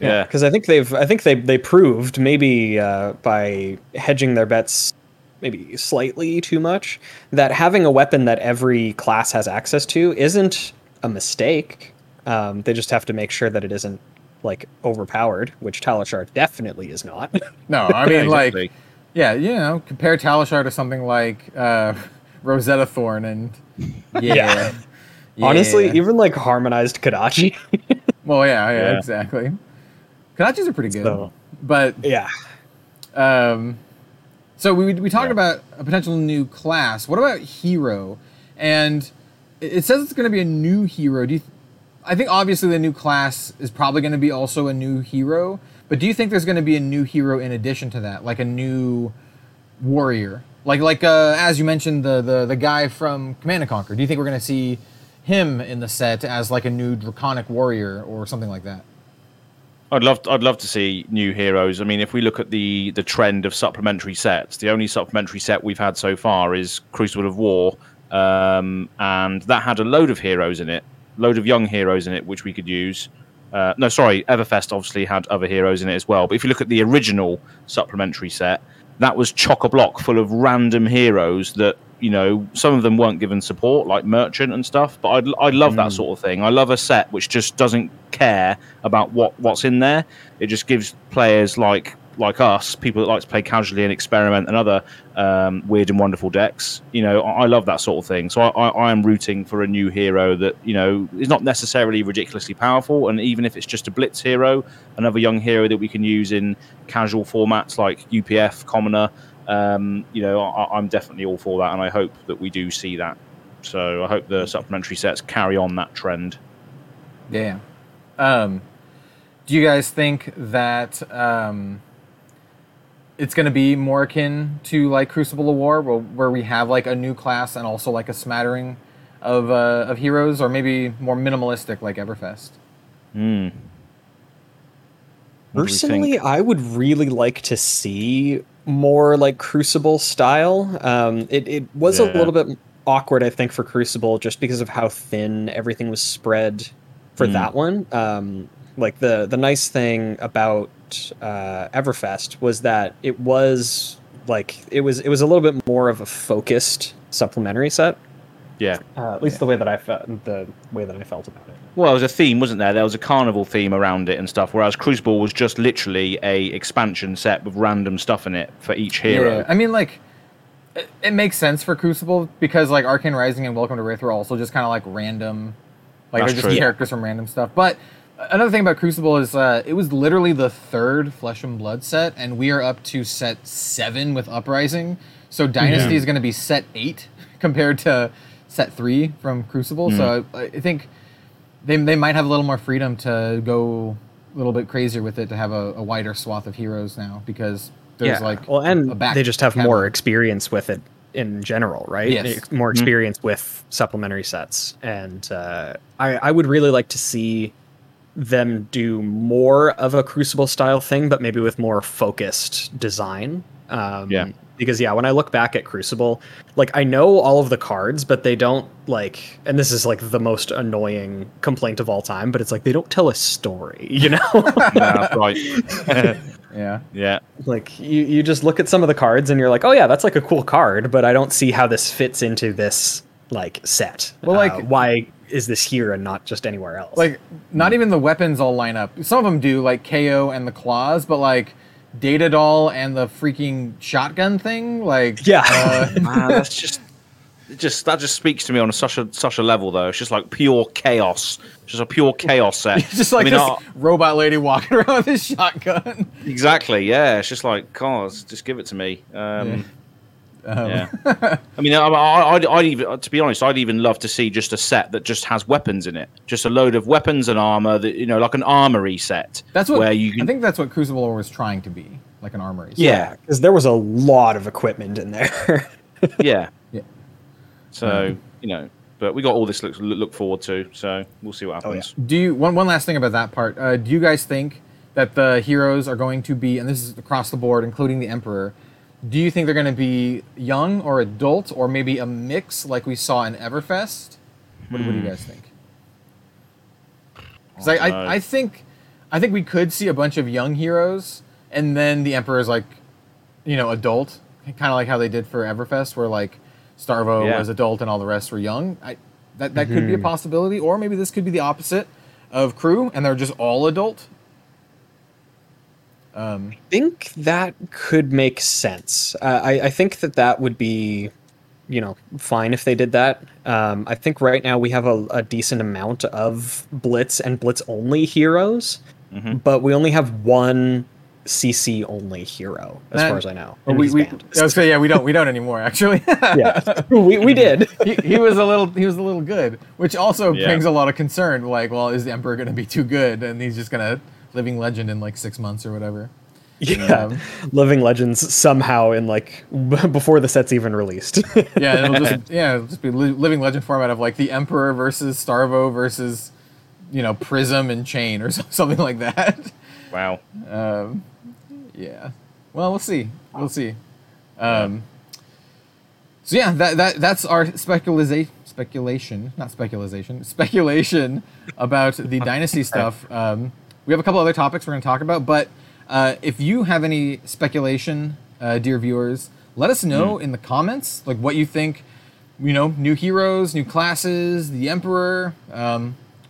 Yeah, because I think they proved, maybe by hedging their bets maybe slightly too much, that having a weapon that every class has access to isn't a mistake. They just have to make sure that it isn't like overpowered, which Talishar definitely is not. No, I mean like, yeah, you know, compare Talishar to something like Rosetta Thorn and honestly, even like harmonized Kadachi. Well, yeah, exactly. Kadachis are pretty good, so, but yeah. So we talked about a potential new class. What about hero? And it says it's going to be a new hero. Do you I think obviously the new class is probably going to be also a new hero, but do you think there's going to be a new hero in addition to that, like a new warrior? Like as you mentioned, the guy from Command and Conquer. Do you think we're going to see him in the set as like a new draconic warrior or something like that? I'd love to see new heroes. I mean, if we look at the trend of supplementary sets, the only supplementary set we've had so far is Crucible of War, and that had a load of heroes in it. Load of young heroes in it, which we could use. Everfest obviously had other heroes in it as well. But if you look at the original supplementary set, that was chock-a-block full of random heroes that, you know, some of them weren't given support, like Merchant and stuff. But I love that sort of thing. I love a set which just doesn't care about what's in there. It just gives players like us, people that like to play casually and experiment and other weird and wonderful decks, you know, I love that sort of thing. So I am rooting for a new hero that, you know, is not necessarily ridiculously powerful. And even if it's just a Blitz hero, another young hero that we can use in casual formats like UPF, Commoner, you know, I'm definitely all for that. And I hope that we do see that. So I hope the supplementary sets carry on that trend. Yeah. Do you guys think that... it's going to be more akin to like Crucible of War, where we have like a new class and also like a smattering of heroes, or maybe more minimalistic like Everfest. Personally, I would really like to see more like Crucible style. It was a little bit awkward, I think, for Crucible just because of how thin everything was spread for that one. Like the nice thing about Everfest was that it was a little bit more of a focused supplementary set. Yeah, at least the way that I felt about it. Well, there was a theme, wasn't there? There was a carnival theme around it and stuff. Whereas Crucible was just literally a expansion set with random stuff in it for each hero. Yeah, I mean, like it makes sense for Crucible because like Arcane Rising and Welcome to Wraith were also just kind of like random, like they're just characters from random stuff, but. Another thing about Crucible is it was literally the third Flesh and Blood set, and we are up to set 7 with Uprising. So Dynasty is going to be set 8 compared to set 3 from Crucible. So I think they might have a little more freedom to go a little bit crazier with it, to have a wider swath of heroes now because there's and they just have more experience with it in general, right? Yes. More experience with supplementary sets, and I would really like to see them do more of a Crucible style thing, but maybe with more focused design. Because when I look back at Crucible, like I know all of the cards, but they don't like, and this is like the most annoying complaint of all time, but it's like, they don't tell a story, you know? Yeah. Like you just look at some of the cards and you're like, oh yeah, that's like a cool card, but I don't see how this fits into this like set. Well, like why is this here and not just anywhere else? Like, not even the weapons all line up. Some of them do, like KO and the claws, but like Data Doll and the freaking shotgun thing, like that's just speaks to me on such a level though. It's just like pure chaos. It's just a pure chaos set. Just like robot lady walking around with his shotgun. Exactly. Yeah. It's just like cars. Just give it to me. I mean, I'd even, to be honest, I'd even love to see just a set that just has weapons in it, just a load of weapons and armor, that, you know, like an armory set. That's what where you can... I think that's what Crucible was trying to be, like an armory set. Yeah, because there was a lot of equipment in there. So you know, but we got all this look forward to, so we'll see what happens. Do you one last thing about that part? Do you guys think that the heroes are going to be, and this is across the board, including the Emperor? Do you think they're going to be young or adult or maybe a mix like we saw in Everfest? What do you guys think? Because I think I think we could see a bunch of young heroes, and then the Emperor's like, you know, adult, kind of like how they did for Everfest, where like Starvo was adult and all the rest were young. That could be a possibility, or maybe this could be the opposite of Crew, and they're just all adult. I think that could make sense. I think that would be, you know, fine if they did that. I think right now we have a decent amount of Blitz and Blitz only heroes, but we only have one CC only hero as far as I know. We don't anymore actually. we did. he was a little good, which also brings a lot of concern. Like, well, is the Emperor going to be too good, and he's just going to Living Legend in like 6 months or whatever. Living Legends somehow in like before the set's even released. it'll just be Living Legend format of like the Emperor versus Starvo versus, you know, Prism and Chain or something like that. Wow. Well, we'll see. That's our speculation about the Dynasty stuff. We have a couple other topics we're going to talk about, but if you have any speculation, dear viewers, let us know in the comments, like what you think, you know, new heroes, new classes, the Emperor,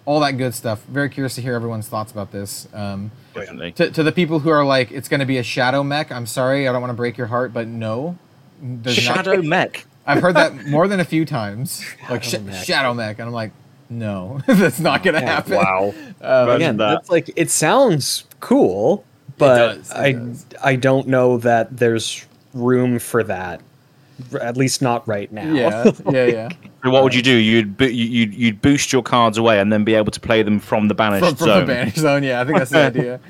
all that good stuff. Very curious to hear everyone's thoughts about this. Definitely. To the people who are like, it's going to be a shadow mech, I'm sorry, I don't want to break your heart, but no. Shadow mech? I've heard that more than a few times. Shadow mech. And I'm like, no, that's not going to happen. Wow. Again, that's like, it sounds cool, but it does. I don't know that there's room for that, at least not right now. So what would you do? You'd boost your cards away and then be able to play them from the banished zone. From the banished zone, I think that's the idea.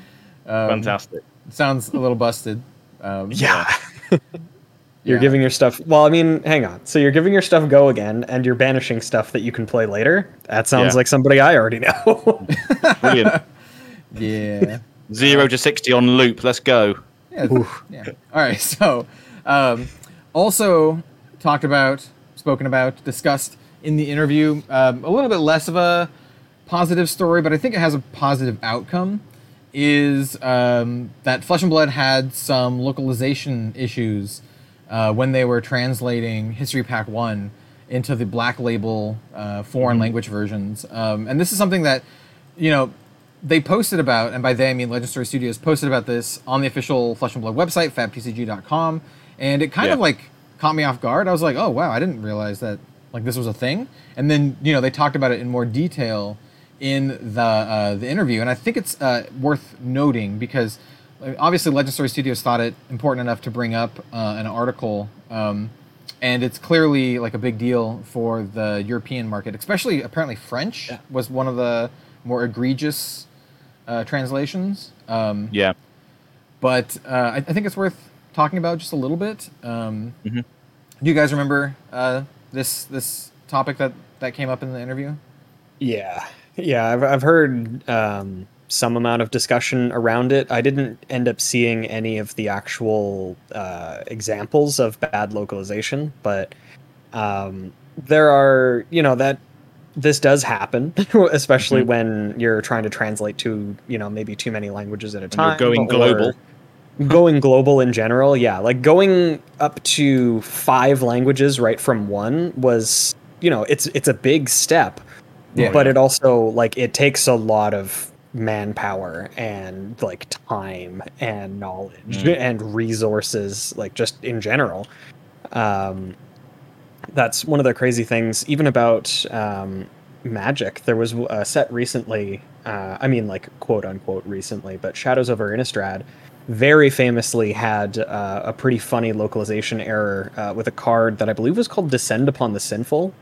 Fantastic. Sounds a little busted. You're giving your stuff. Well, I mean, hang on. So you're giving your stuff Go Again, and you're banishing stuff that you can play later. That sounds like somebody I already know. Brilliant. 0 to 60 on loop. Let's go. All right. So, also talked about, spoken about, discussed in the interview. A little bit less of a positive story, but I think it has a positive outcome. Is that Flesh and Blood had some localization issues. When they were translating History Pack 1 into the Black Label foreign language versions. And this is something that, you know, they posted about, and by they I mean Legend Story Studios posted about this on the official Flesh and Blood website, fabtcg.com, and it kind of, like, caught me off guard. I was like, oh, wow, I didn't realize that, like, this was a thing. And then, you know, they talked about it in more detail in the interview, and I think it's worth noting because... Obviously, Legend Story Studios thought it important enough to bring up an article, and it's clearly like a big deal for the European market, especially apparently French was one of the more egregious translations. But I think it's worth talking about just a little bit. Do you guys remember this topic that came up in the interview? I've heard... some amount of discussion around it. I didn't end up seeing any of the actual examples of bad localization, but there are, you know, that this does happen, especially when you're trying to translate to, you know, maybe too many languages at a time. You're going global. Going global in general, like going up to 5 languages right from one was, you know, it's a big step, but it also, like, it takes a lot of manpower and like time and knowledge and resources, like just in general. That's one of the crazy things even about Magic. There was a set recently, I mean like quote unquote recently, but Shadows over Innistrad very famously had a pretty funny localization error with a card that I believe was called Descend Upon the Sinful.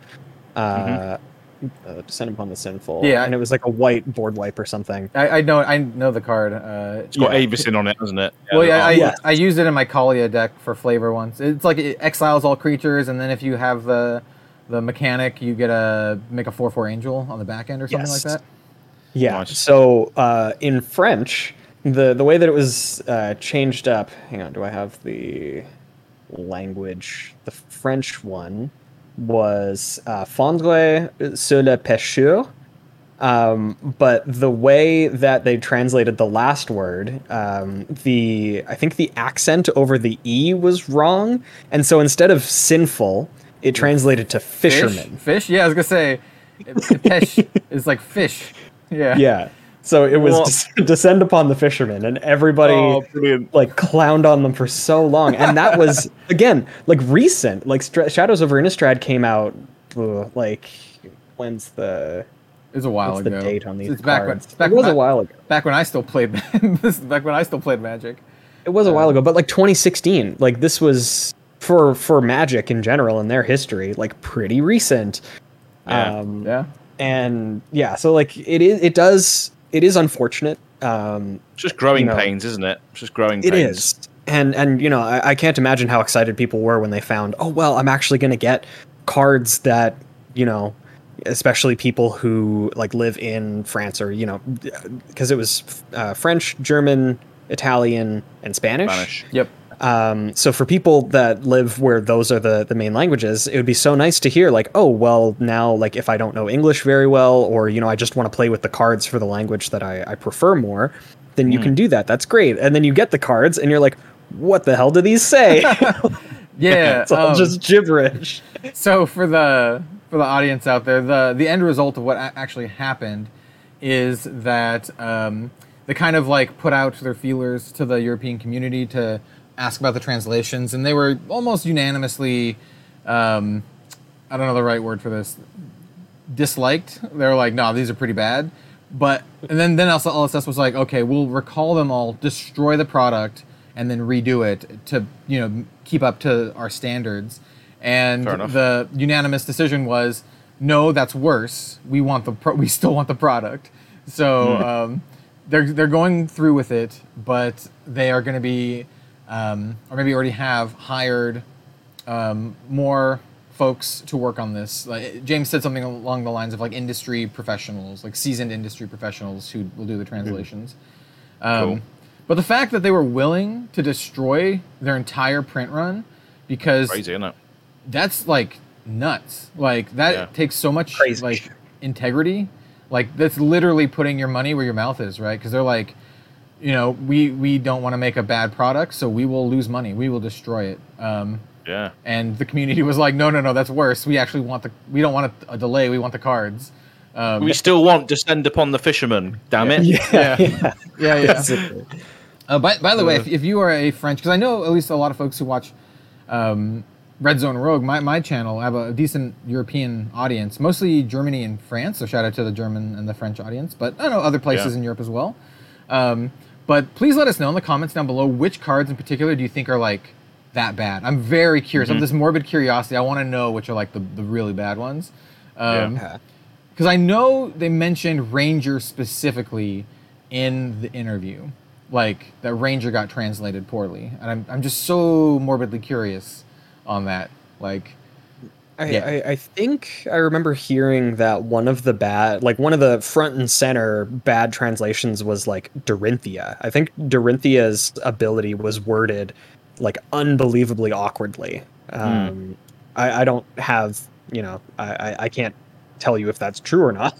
Descend Upon the Sinful. And it was like a white board wipe or something. I know the card. It's got Avisin on it, doesn't it? I used it in my Kalia deck for flavor once. It's like it exiles all creatures, and then if you have the mechanic, you get a make a 4/4 angel on the back end or something like that. Nice. So in French, the way that it was changed up. Hang on, do I have the language? The French one was Fendre sur le pêcheur, But the way that they translated the last word, I think the accent over the E was wrong. And so instead of sinful, it translated to fisherman. Fish? Yeah, I was going to say, pesh is like fish. Yeah. Yeah. So it was descend upon the fishermen, and everybody like clowned on them for so long. And that was, again, like recent, like Shadows over Innistrad came out like when's the... It was a while ago. The date on these cards? It was a while ago. Back when I still played. Back when I still played Magic. It was a while ago, but like 2016. Like this was for Magic in general in their history, like pretty recent. Yeah. And yeah, so like it is unfortunate. It's just growing pains, isn't it? It's just growing pains. It is. And you know, I can't imagine how excited people were when they found, oh well, I'm actually going to get cards that, you know, especially people who like live in France or, you know, because it was French, German, Italian, and Spanish. Yep. So for people that live where those are the main languages, it would be so nice to hear like, oh, well, now, like if I don't know English very well, or, you know, I just want to play with the cards for the language that I prefer more, then you can do that. That's great. And then you get the cards and you're like, what the hell do these say? Yeah. It's all just gibberish. So for the audience out there, the end result of what actually happened is that they kind of like put out their feelers to the European community to ask about the translations, and they were almost unanimously, I don't know the right word for this, disliked. They were like, no, these are pretty bad. But and then also LSS was like, okay, we'll recall them all, destroy the product, and then redo it to, you know, keep up to our standards. And the unanimous decision was, no, that's worse. We want we still want the product. So they're going through with it, but they are going to be, or maybe already have hired more folks to work on this. Like, James said something along the lines of like industry professionals, like seasoned industry professionals who will do the translations. Cool. But the fact that they were willing to destroy their entire print run, because crazy, isn't it? That's like nuts. Like that takes so much crazy, like integrity. Like that's literally putting your money where your mouth is, right? Because they're like, you know, we don't want to make a bad product, so we will lose money. We will destroy it. Yeah. And the community was like, no, that's worse. We actually want we don't want a delay. We want the cards. We still want Descend Upon the Fisherman. Damn it. Yeah. By the way, if you are a French, because I know at least a lot of folks who watch. Red Zone Rogue, my channel, I have a decent European audience, mostly Germany and France, so shout out to the German and the French audience, but I know other places in Europe as well. But please let us know in the comments down below which cards in particular do you think are like that bad. I'm very curious. I have this morbid curiosity. I want to know which are like the really bad ones. Because I know they mentioned Ranger specifically in the interview, like that Ranger got translated poorly, and I'm just so morbidly curious on that. Like I think I remember hearing that one of the bad, like one of the front and center bad translations was like Dorinthia. I think Dorinthia's ability was worded like unbelievably awkwardly. I don't have, you know, I can't tell you if that's true or not,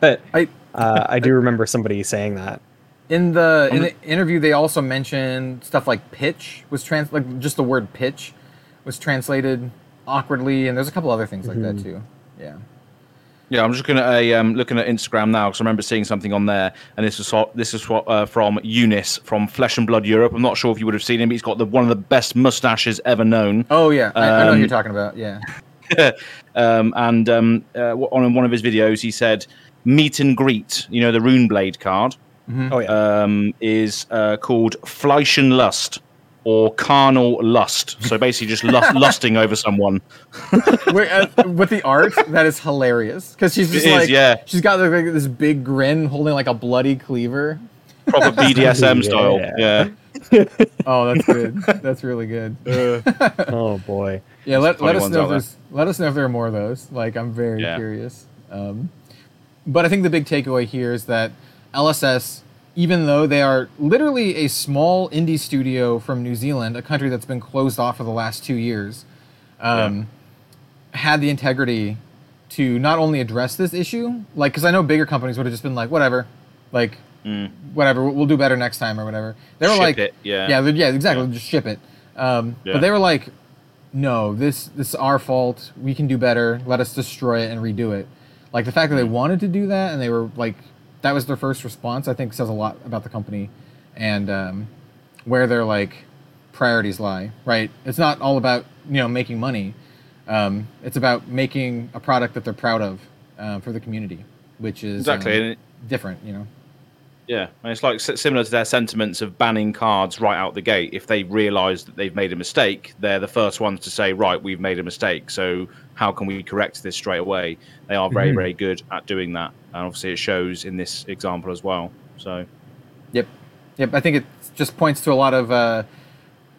but I do remember somebody saying that. In the interview, they also mentioned stuff like pitch was like just the word pitch was translated awkwardly, and there's a couple other things like that too. Yeah, I'm just gonna looking at Instagram now because I remember seeing something on there, and this is from Eunice from Flesh and Blood Europe. I'm not sure if you would have seen him, but he's got one of the best mustaches ever known. Oh yeah, I know what you're talking about. Yeah. On one of his videos, he said meet and greet. You know, the Runeblade card. Oh yeah. Is called Fleisch and Lust. Or carnal lust. So basically just lusting over someone. With the art, that is hilarious. Because she's just she's got like this big grin holding like a bloody cleaver. Proper BDSM style. Yeah. Oh, that's good. That's really good. Oh, boy. Yeah, let us know if there are more of those. Like, I'm very curious. But I think the big takeaway here is that LSS, even though they are literally a small indie studio from New Zealand, a country that's been closed off for the last 2 years, had the integrity to not only address this issue, like, because I know bigger companies would have just been like, whatever, like, whatever, we'll do better next time or whatever. They were ship like, it. yeah, exactly, just ship it. But they were like, no, this is our fault. We can do better. Let us destroy it and redo it. Like, the fact that they wanted to do that and they were like, that was their first response, I think says a lot about the company and where their like priorities lie. Right? It's not all about making money. It's about making a product that they're proud of for the community, which is different. Yeah, and it's like similar to their sentiments of banning cards right out the gate. If they realise that they've made a mistake, they're the first ones to say, right, we've made a mistake, so how can we correct this straight away? They are very, very good at doing that. And obviously it shows in this example as well. So, Yep, I think it just points to a lot of,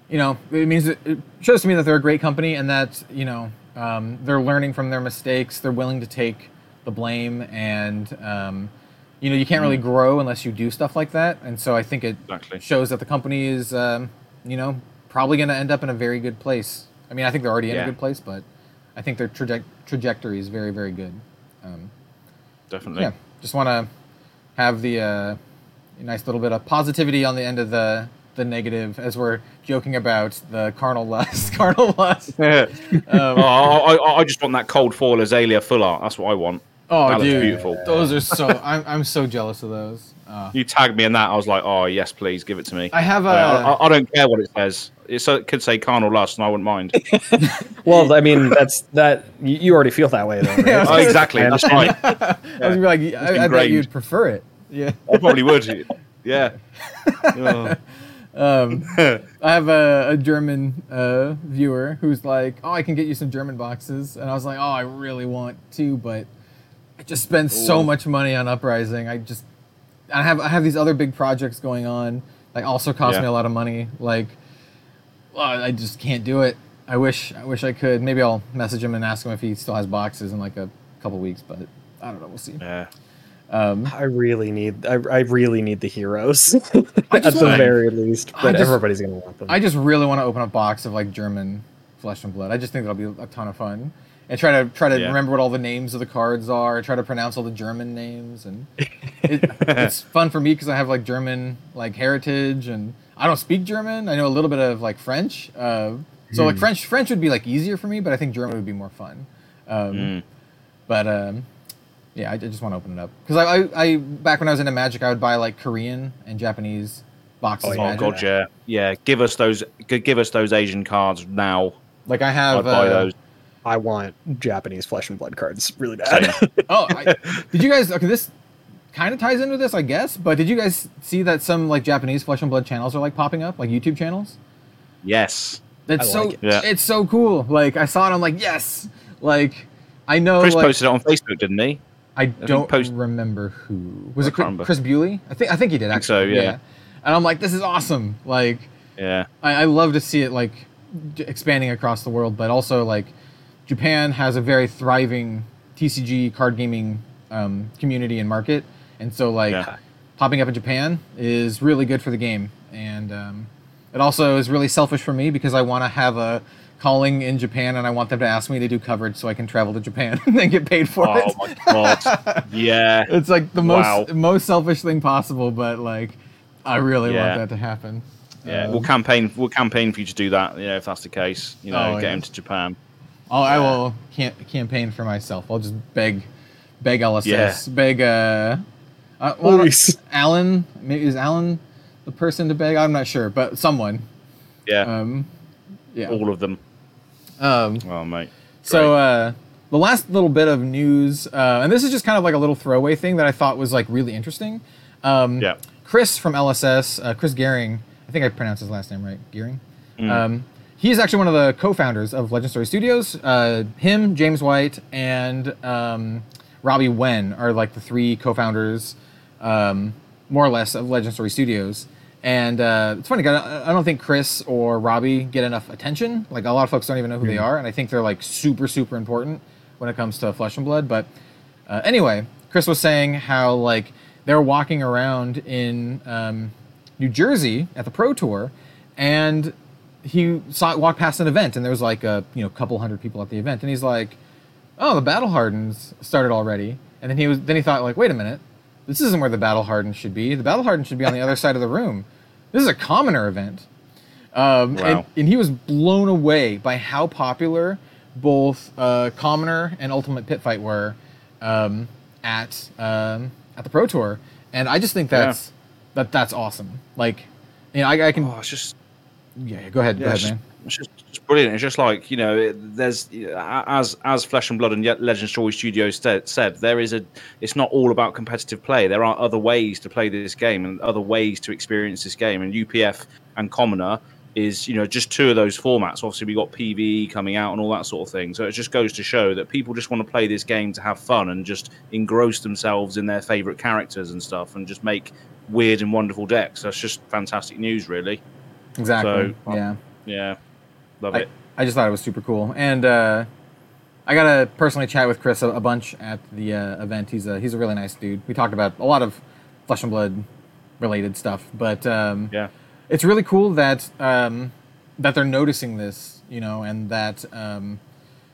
it shows to me that they're a great company and that, they're learning from their mistakes. They're willing to take the blame and... you can't really grow unless you do stuff like that. And so I think it shows that the company is, probably going to end up in a very good place. I mean, I think they're already in a good place, but I think their trajectory is very, very good. Definitely. Yeah, just want to have the nice little bit of positivity on the end of the negative as we're joking about the carnal lust. Yeah. I just want that cold fall Azalea full art. That's what I want. Oh, that dude, beautiful. Those are so... I'm so jealous of those. You tagged me in that. I was like, oh, yes, please, give it to me. I have a... I don't care what it says. It could say carnal lust, and I wouldn't mind. Well, I mean, you already feel that way, though. Right? Yeah, exactly. That's right. Yeah. I was like, I bet you'd prefer it. Yeah, I probably would. Yeah. Oh. I have a German viewer who's like, oh, I can get you some German boxes. And I was like, oh, I really want to, but... I just spend so much money on Uprising. I have these other big projects going on that also cost me a lot of money. Like, I just can't do it. I wish I could. Maybe I'll message him and ask him if he still has boxes in like a couple weeks, but I don't know, we'll see. Yeah. I really need the heroes very least, but everybody's going to want them. I just really want to open a box of like German Flesh and Blood. I just think that'll be a ton of fun. And try to remember what all the names of the cards are. Try to pronounce all the German names, and it's fun for me because I have like German like heritage, and I don't speak German. I know a little bit of like French, so like French would be like easier for me, but I think German would be more fun. But I just want to open it up because I back when I was into Magic, I would buy like Korean and Japanese boxes. Oh god, yeah. Give us those Asian cards now. Like I have. I'd buy those. I want Japanese Flesh and Blood cards really bad. Did you guys... Okay, this kind of ties into this, I guess, but did you guys see that some like Japanese Flesh and Blood channels are like popping up, like YouTube channels? Yes. It's so cool. Like, I saw it, I'm like, yes! Like, I know... Chris posted it on Facebook, didn't he? I don't remember who. Was it Chris Bewley? I think he did, actually. I think so, yeah. And I'm like, this is awesome! Like, yeah, I love to see it, like, expanding across the world, but also, like, Japan has a very thriving TCG card gaming community and market, and so like popping up in Japan is really good for the game, and it also is really selfish for me because I want to have a calling in Japan and I want them to ask me to do coverage so I can travel to Japan and get paid for it. Oh my god! Yeah, it's like the most selfish thing possible, but like I really want that to happen. Yeah, we'll campaign for you to do that. Yeah, if that's the case, get him to Japan. I will campaign for myself. I'll just beg LSS, beg Alan. Maybe is Alan the person to beg? I'm not sure, but someone. Yeah. All of them. Oh, mate. Great. So the last little bit of news, and this is just kind of like a little throwaway thing that I thought was like really interesting. Chris from LSS, Chris Gehring, I think I pronounced his last name right, Gehring. He's actually one of the co-founders of Legend Story Studios. Him, James White, and Robbie Wen are like the three co-founders, more or less, of Legend Story Studios. And it's funny, I don't think Chris or Robbie get enough attention. Like, a lot of folks don't even know who they are, and I think they're like super, super important when it comes to Flesh and Blood. But anyway, Chris was saying how like they're walking around in New Jersey at the Pro Tour, and he walked past an event, and there was like a couple hundred people at the event, and he's like, oh, the Battle Hardens started already. And then he thought, like, wait a minute, this isn't where the Battle Hardens should be. The Battle Hardens should be on the other side of the room. This is a Commoner event. Wow. And he was blown away by how popular both Commoner and Ultimate Pit Fight were at the Pro Tour. And I just think that's awesome. Like, you know, I can. Oh, it's just. Yeah, go ahead. Yeah, go ahead, man. It's just brilliant. It's just like, you know, there's as Flesh and Blood and yet Legend Story Studios said, there is it's not all about competitive play. There are other ways to play this game and other ways to experience this game. And UPF and Commoner is, you know, just two of those formats. Obviously, we got PvE coming out and all that sort of thing. So it just goes to show that people just want to play this game to have fun and just engross themselves in their favorite characters and stuff and just make weird and wonderful decks. That's just fantastic news, really. Exactly. So, yeah. Love it. I just thought it was super cool, and I got to personally chat with Chris a bunch at the event. He's a really nice dude. We talked about a lot of Flesh and Blood related stuff, but it's really cool that that they're noticing this, you know, and that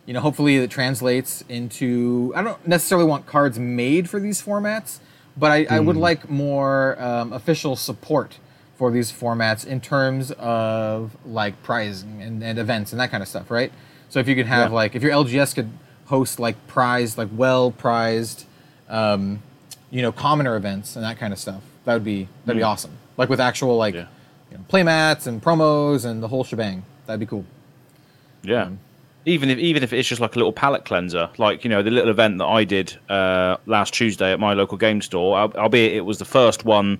you know, hopefully it translates into. I don't necessarily want cards made for these formats, but I would like more official support for these formats in terms of like prize and events and that kind of stuff, right? So if you could have like, if your LGS could host like well-prized, you know, Commoner events and that kind of stuff, that'd be awesome. Like with actual you know, playmats and promos and the whole shebang, that'd be cool. Yeah. Even if it's just like a little palate cleanser, like, you know, the little event that I did last Tuesday at my local game store, albeit it was the first one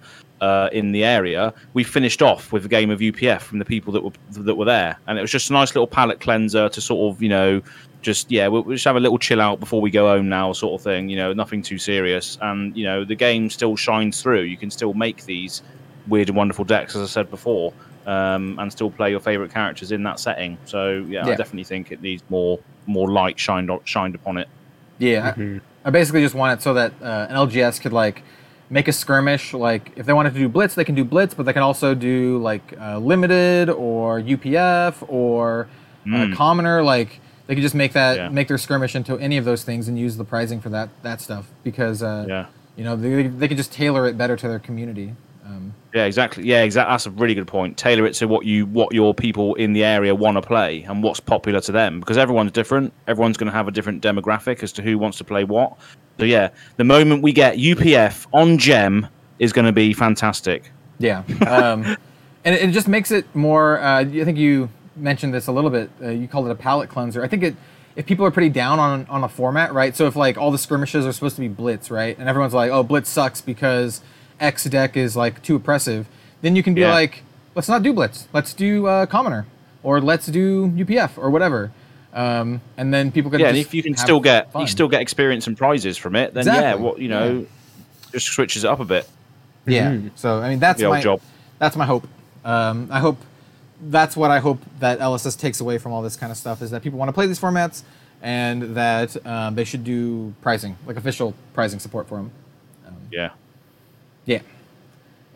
in the area, we finished off with a game of UPF from the people that were there, and it was just a nice little palate cleanser to sort of, you know, just we'll just have a little chill out before we go home now, sort of thing. You know, nothing too serious, and you know the game still shines through. You can still make these weird and wonderful decks, as I said before. And still play your favorite characters in that setting. So I definitely think it needs more light shined upon it. Yeah, mm-hmm. I basically just want it so that an LGS could like make a skirmish. Like if they wanted to do Blitz, they can do Blitz, but they can also do like Limited or UPF or Commoner. Like they could just make that make their skirmish into any of those things and use the prizing for that stuff because you know they could just tailor it better to their community. Yeah, exactly. That's a really good point. Tailor it to what your people in the area want to play and what's popular to them, because everyone's different. Everyone's going to have a different demographic as to who wants to play what. So yeah, the moment we get UPF on Gem is going to be fantastic. Yeah, and it just makes it more. I think you mentioned this a little bit. You called it a palate cleanser. I think if people are pretty down on a format, right? So if like all the skirmishes are supposed to be Blitz, right? And everyone's like, oh, Blitz sucks because X deck is like too oppressive, then you can be like, let's not do Blitz, let's do Commoner, or let's do UPF or whatever, and then people can and if you can still get fun. You still get experience and prizes from it, then just switches it up a bit. So I mean that's my job. That's my hope. I hope that's what I hope that LSS takes away from all this kind of stuff is that people want to play these formats and that they should do prizing, like official prizing support for them.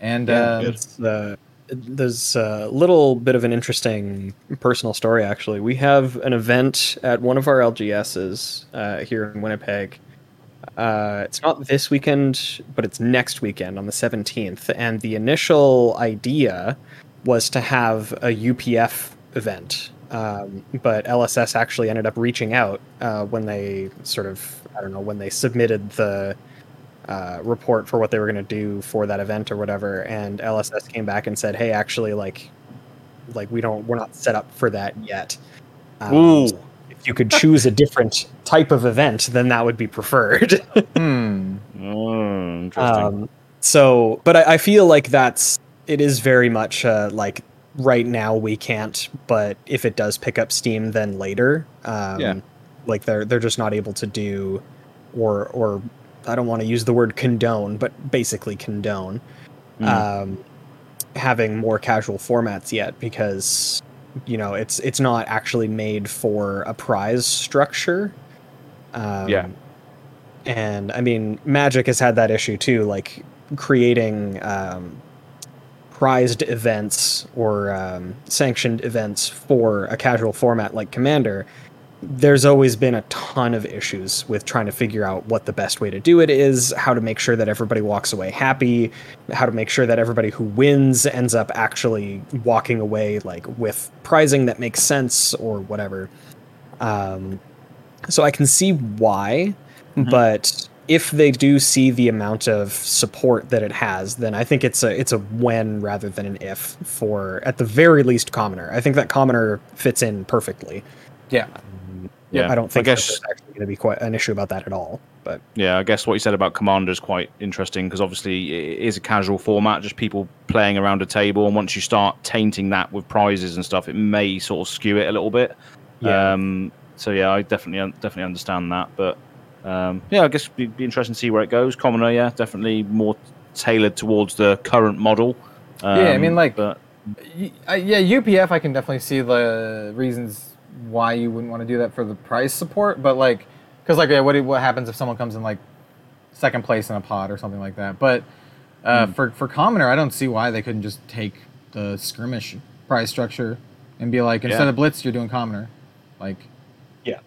It's, there's a little bit of an interesting personal story, actually. We have an event at one of our LGSs here in Winnipeg. It's not this weekend, but it's next weekend on the 17th. And the initial idea was to have a UPF event. But LSS actually ended up reaching out when they sort of, when they submitted the report for what they were going to do for that event or whatever, and LSS came back and said, hey, actually, like we're not set up for that yet. So if you could choose a different type of event, then that would be preferred. Interesting. But I feel like it is very much like right now we can't, but if it does pick up steam, then later, like they're just not able to do or I don't want to use the word condone, but basically condone having more casual formats yet, because, you know, it's not actually made for a prize structure. And I mean, Magic has had that issue too, like creating prized events or sanctioned events for a casual format like Commander there's always been a ton of issues with trying to figure out what the best way to do it is, how to make sure that everybody walks away happy, how to make sure that everybody who wins ends up actually walking away like with prizing that makes sense or whatever. So I can see why, mm-hmm. but if they do see the amount of support that it has, then I think it's a when rather than an if for, at the very least, Commoner. I think that Commoner fits in perfectly. Yeah. Yeah, I don't think there's actually going to be quite an issue about that at all. But yeah, I guess what you said about Commander is quite interesting because obviously it is a casual format, just people playing around a table. And once you start tainting that with prizes and stuff, it may sort of skew it a little bit. Yeah. So yeah, I definitely understand that. But yeah, I guess it'd be interesting to see where it goes. Commoner, yeah, definitely more tailored towards the current model. Yeah, I mean, like, but yeah, UPF, I can definitely see the reasons why you wouldn't want to do that for the prize support, but like, because like, yeah, what happens if someone comes in like second place in a pod or something like that? But for Commoner, I don't see why they couldn't just take the skirmish prize structure and be like, instead of Blitz, you're doing Commoner. Like,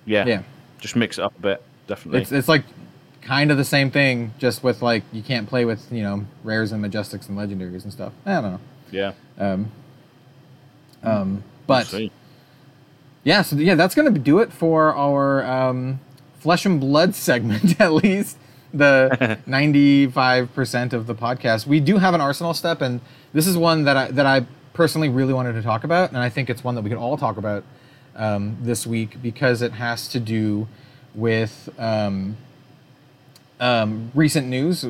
yeah, just mix it up a bit. Definitely, it's like kind of the same thing, just with like you can't play with, you know, rares and majestics and legendaries and stuff. I don't know. Yeah. But. We'll see. Yeah, so yeah, that's going to do it for our Flesh and Blood segment, at least the 95% of the podcast. We do have an Arsenal step, and this is one that I personally really wanted to talk about, and I think it's one that we could all talk about this week because it has to do with recent news,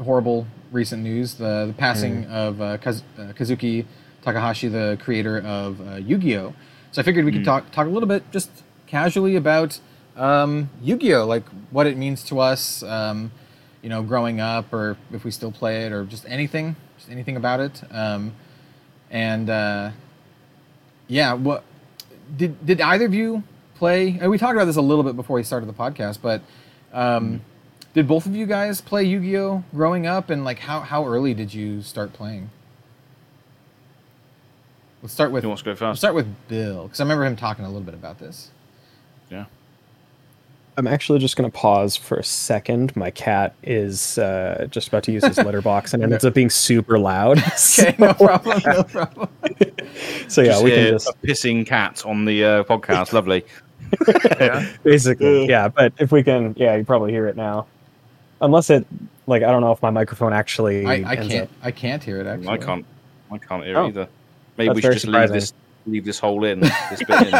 horrible recent news, the passing of Kazuki Takahashi, the creator of Yu-Gi-Oh! So I figured we could talk a little bit just casually about Yu-Gi-Oh, like what it means to us, you know, growing up, or if we still play it, or just anything about it. What did either of you play? And we talked about this a little bit before we started the podcast, but did both of you guys play Yu-Gi-Oh growing up, and like how early did you start playing? Let's start with. Who wants to go first? Let's start with Bill, because I remember him talking a little bit about this. Yeah. I'm actually just going to pause for a second. My cat is just about to use his litter box, and it ends up being super loud. Okay, no problem. So yeah, we can just a pissing cat on the podcast. Lovely. Yeah. Basically, yeah. But if we can, yeah, you probably hear it now. Unless it, like, I don't know if my microphone actually. I can't hear it actually. I can't hear it either. Maybe we should just leave this hole in, this bit in.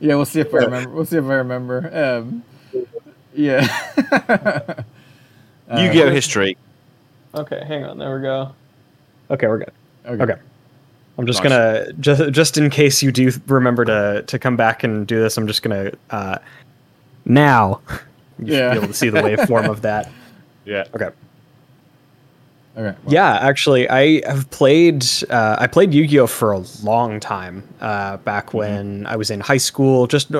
Yeah, we'll see if I remember. Yeah. Yu-Gi-Oh history. Okay, hang on. There we go. Okay, we're good. Okay. I'm just gonna just in case you do remember to come back and do this. I'm just gonna now you should be able to see the waveform of that. Yeah. Okay. Okay, well. Yeah, actually, I have played. I played Yu-Gi-Oh for a long time back when I was in high school, just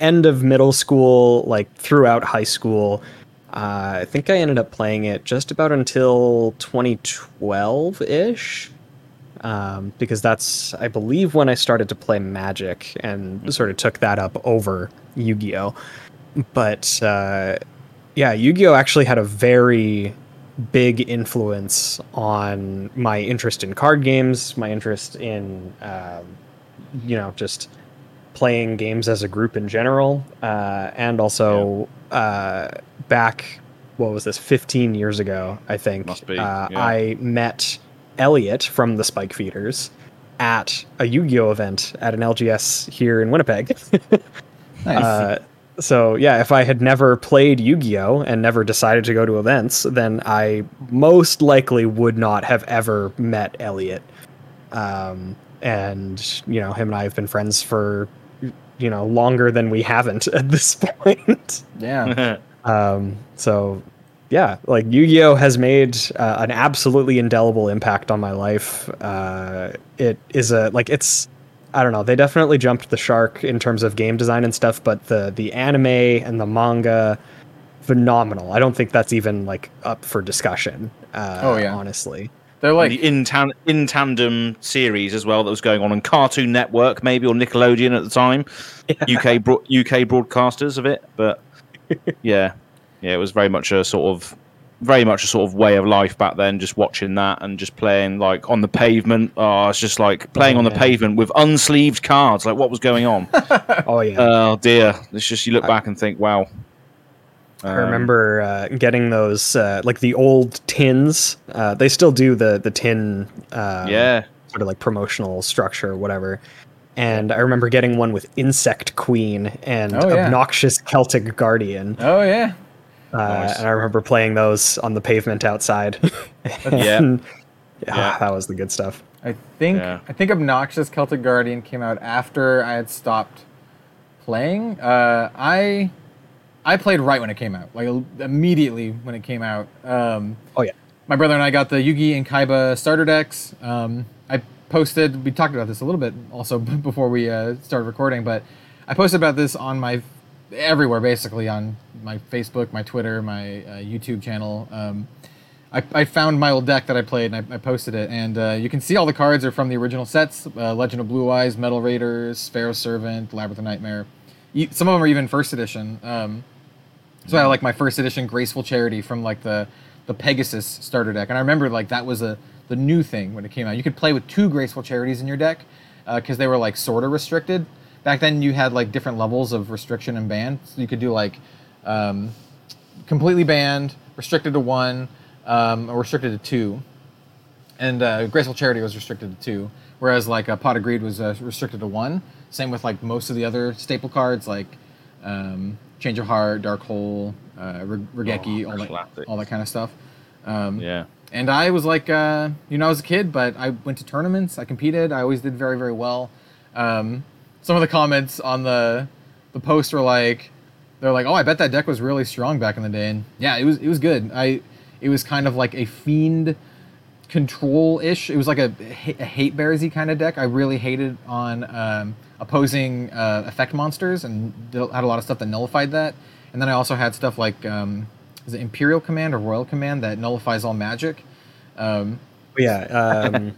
end of middle school, like throughout high school. I think I ended up playing it just about until 2012-ish, because that's, I believe, when I started to play Magic and sort of took that up over Yu-Gi-Oh. But yeah, Yu-Gi-Oh actually had a very big influence on my interest in card games, my interest in, you know, just playing games as a group in general. And also back, 15 years ago, I think, I met Elliot from the Spike Feeders at a Yu-Gi-Oh event at an LGS here in Winnipeg. Nice. So yeah, if I had never played Yu-Gi-Oh and never decided to go to events, then I most likely would not have ever met Elliot. And, you know, him and I have been friends for, you know, longer than we haven't at this point. Yeah. So yeah, like Yu-Gi-Oh has made an absolutely indelible impact on my life. It is I don't know. They definitely jumped the shark in terms of game design and stuff, but the anime and the manga, phenomenal. I don't think that's even like up for discussion. Honestly. They're like the in tandem series as well that was going on Cartoon Network maybe or Nickelodeon at the time. Yeah. UK broadcasters of it, but yeah, it was very much a sort of way of life back then, just watching that and just playing like on the pavement. Oh, it's just like playing on the pavement with unsleeved cards. Like, what was going on? Oh yeah. Oh dear. It's just, you look back and think, wow. I remember getting those like the old tins. They still do the tin sort of like promotional structure or whatever. And I remember getting one with Insect Queen and Obnoxious Celtic Guardian. Oh yeah. Nice. And I remember playing those on the pavement outside. That was the good stuff. I think Obnoxious Celtic Guardian came out after I had stopped playing. I played right when it came out, like immediately when it came out. My brother and I got the Yugi and Kaiba starter decks. I posted, we talked about this a little bit also before we started recording, but I posted about this on my everywhere, basically, on my Facebook, my Twitter, my YouTube channel. I found my old deck that I played, and I posted it. And you can see all the cards are from the original sets. Legend of Blue Eyes, Metal Raiders, Pharaoh Servant, Labyrinth of Nightmare. Some of them are even first edition. So I had, like, my first edition Graceful Charity from, like, the Pegasus starter deck. And I remember, like, that was the new thing when it came out. You could play with 2 Graceful Charities in your deck because they were, like, sort of restricted. Back then, you had like different levels of restriction and ban. So you could do like completely banned, restricted to 1, or restricted to 2. And Graceful Charity was restricted to 2, whereas like a Pot of Greed was restricted to 1. Same with like most of the other staple cards, like Change of Heart, Dark Hole, Regeki, all that kind of stuff. And I was like, I was a kid, but I went to tournaments. I competed. I always did very, very well. Some of the comments on the post were like, they're like, oh, I bet that deck was really strong back in the day, and yeah, it was good. It was kind of like a Fiend control-ish. It was like a hate bears-y kind of deck. I really hated on opposing effect monsters and had a lot of stuff that nullified that. And then I also had stuff like is it Imperial Command or Royal Command that nullifies all magic? And then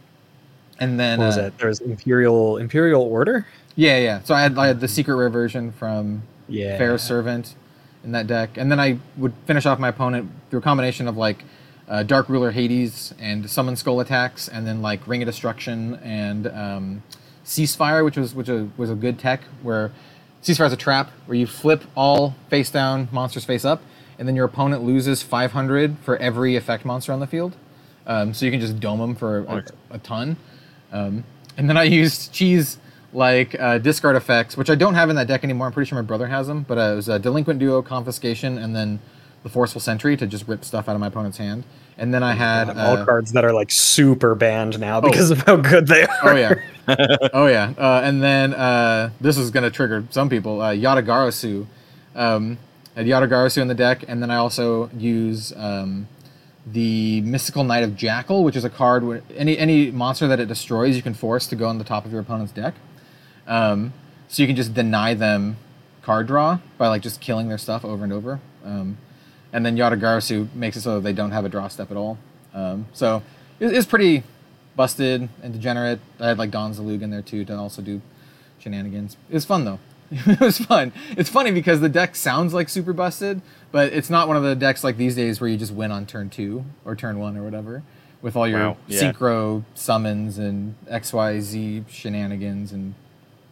what was it? There was Imperial Order. Yeah. So I had the Secret Rare version from Fair Servant in that deck, and then I would finish off my opponent through a combination of like Dark Ruler Hades and Summon Skull attacks, and then like Ring of Destruction and Ceasefire, which was a good tech where Ceasefire is a trap where you flip all face down monsters face up, and then your opponent loses 500 for every effect monster on the field, so you can just dome them for a ton. And then I used cheese. Like discard effects, which I don't have in that deck anymore. I'm pretty sure my brother has them, but it was a Delinquent Duo, Confiscation, and then the Forceful Sentry to just rip stuff out of my opponent's hand. And then I had all cards that are like super banned now because of how good they are. Oh yeah. And then this is gonna trigger some people. Yadagarasu, I had Yadagarasu in the deck, and then I also use the Mystical Knight of Jackal, which is a card where any monster that it destroys, you can force to go on the top of your opponent's deck. So you can just deny them card draw by like just killing their stuff over and over. And then Yadagarasu makes it so they don't have a draw step at all. So it's pretty busted and degenerate. I had like Don Zalug in there too to also do shenanigans. It was fun though. It was fun. It's funny because the deck sounds like super busted, but it's not one of the decks like these days where you just win on turn 2 or turn 1 or whatever with all your synchro summons and XYZ shenanigans and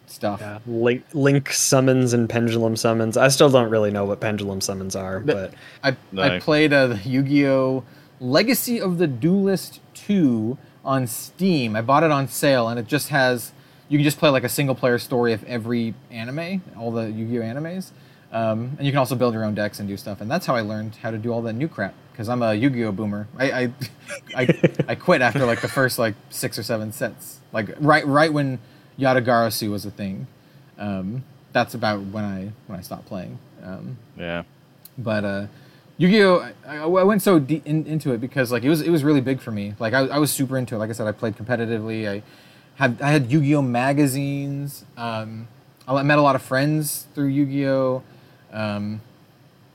stuff. Yeah. Link summons and pendulum summons. I still don't really know what pendulum summons are, but I played the Yu-Gi-Oh! Legacy of the Duelist 2 on Steam. I bought it on sale, and it just has, you can just play like a single player story of every anime, all the Yu-Gi-Oh! Animes, and you can also build your own decks and do stuff. And that's how I learned how to do all that new crap, because I'm a Yu-Gi-Oh! Boomer. I quit after like the first like 6 or 7 sets, like right when Yadagarasu was a thing. That's about when I stopped playing. But Yu-Gi-Oh! I went so deep into it because like it was really big for me. Like I was super into it. Like I said, I played competitively. I had Yu-Gi-Oh! Magazines. I met a lot of friends through Yu-Gi-Oh!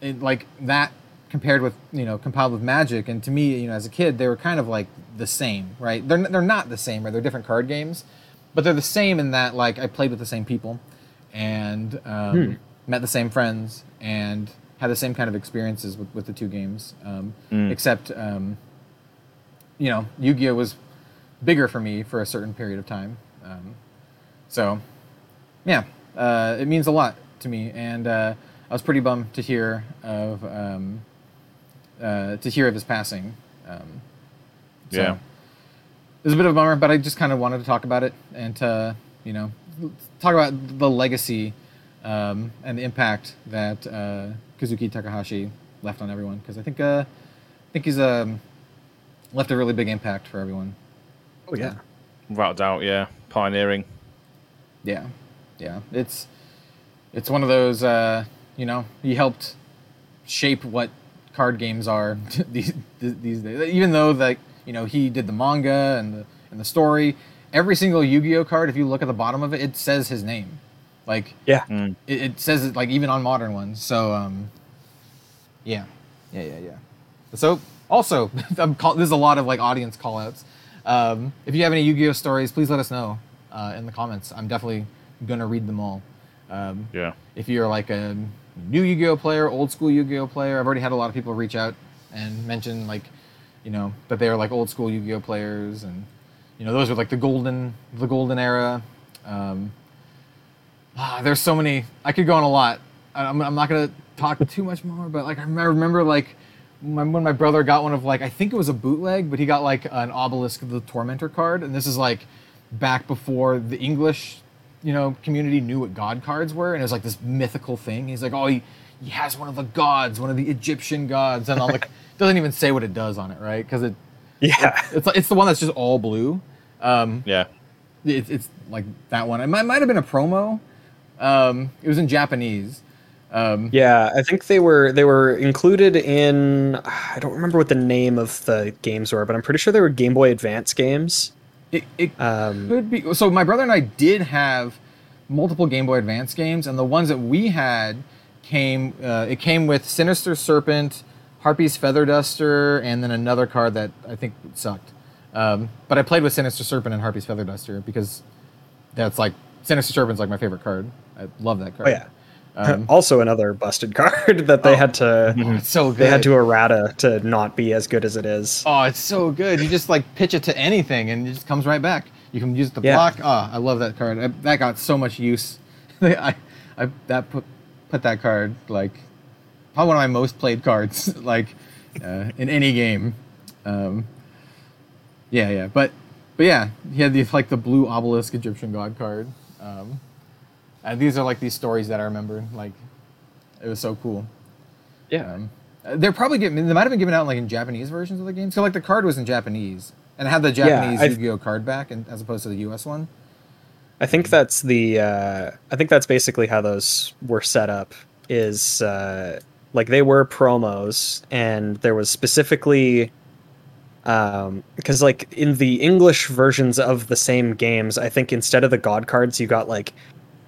Like that compared with, you know, compiled with Magic. And to me, you know, as a kid, they were kind of like the same, right? They're not the same, right? They're different card games, but they're the same in that, like, I played with the same people and met the same friends and had the same kind of experiences with the two games, except, you know, Yu-Gi-Oh! Was bigger for me for a certain period of time. So, yeah, it means a lot to me, and I was pretty bummed to hear of his passing. So yeah, it was a bit of a bummer, but I just kind of wanted to talk about it and to, you know, talk about the legacy and the impact that Kazuki Takahashi left on everyone, because I think he's left a really big impact for everyone. Oh yeah, without doubt, yeah, pioneering. Yeah, yeah, it's one of those. You know, he helped shape what card games are these days. Even though, like, you know, he did the manga and the story. Every single Yu-Gi-Oh card, if you look at the bottom of it, it says his name. Like, yeah, it says it, like, even on modern ones. So, yeah. So also, there's a lot of, like, audience callouts. If you have any Yu-Gi-Oh stories, please let us know in the comments. I'm definitely gonna read them all. Yeah. If you're like a new Yu-Gi-Oh player, old school Yu-Gi-Oh player, I've already had a lot of people reach out and mention, like, you know, that they are, like, old school Yu-Gi-Oh players, and, you know, those are, like, the golden era. There's so many. I could go on a lot. I'm not gonna talk too much more, but, like, I remember, like, when my brother got one of, like, I think it was a bootleg, but he got, like, an Obelisk of the Tormentor card, and this is, like, back before the English, you know, community knew what god cards were, and it was, like, this mythical thing. He's like, oh, he has one of the gods, one of the Egyptian gods, and I'm like, doesn't even say what it does on it, right? Because it's the one that's just all blue. It's like that one. It might have been a promo. It was in Japanese. Yeah, I think they were included in, I don't remember what the name of the games were, but I'm pretty sure they were Game Boy Advance games. It could be. So my brother and I did have multiple Game Boy Advance games, and the ones that we had came with Sinister Serpent, Harpy's Feather Duster, and then another card that I think sucked. But I played with Sinister Serpent and Harpy's Feather Duster because that's, like, Sinister Serpent's, like, my favorite card. I love that card. Oh yeah. Also another busted card that they had to errata to not be as good as it is. Oh, it's so good. You just, like, pitch it to anything and it just comes right back. You can use it to block. Oh, I love that card. That got so much use. I put that card, like, probably one of my most played cards, like, in any game. But yeah, he had these, like, the blue Obelisk Egyptian god card. These are, like, these stories that I remember. Like, it was so cool. Yeah. They might have been given out, like, in Japanese versions of the game. So, like, the card was in Japanese. And it had the Japanese Yu-Gi-Oh card back, and as opposed to the US one. I think that's basically how those were set up, is, like, they were promos, and there was specifically, because, like, in the English versions of the same games, I think instead of the god cards, you got, like,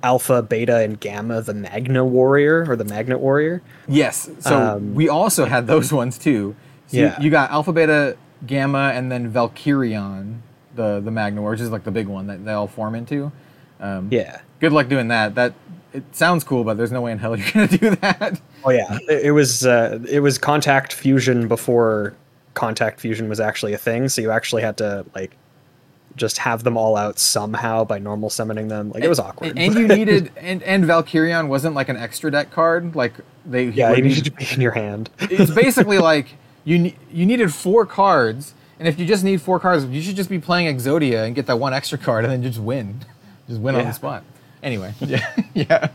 Alpha, Beta, and Gamma, the Magnet Warrior. Yes, so we also had those ones too. So yeah. You got Alpha, Beta, Gamma, and then Valkyrion, the Magnet Warrior, which is, like, the big one that they all form into. Yeah. Good luck doing that. It sounds cool, but there's no way in hell you're going to do that. Oh yeah, it was Contact Fusion before Contact Fusion was actually a thing, so you actually had to, like, just have them all out somehow by normal summoning them. Like, it was awkward. And you needed, and Valkyrion wasn't, like, an extra deck card. Like, you needed to be in your hand. It's basically like you needed 4 cards, and if you just need 4 cards, you should just be playing Exodia and get that one extra card, and then just win on the spot. Anyway, yeah.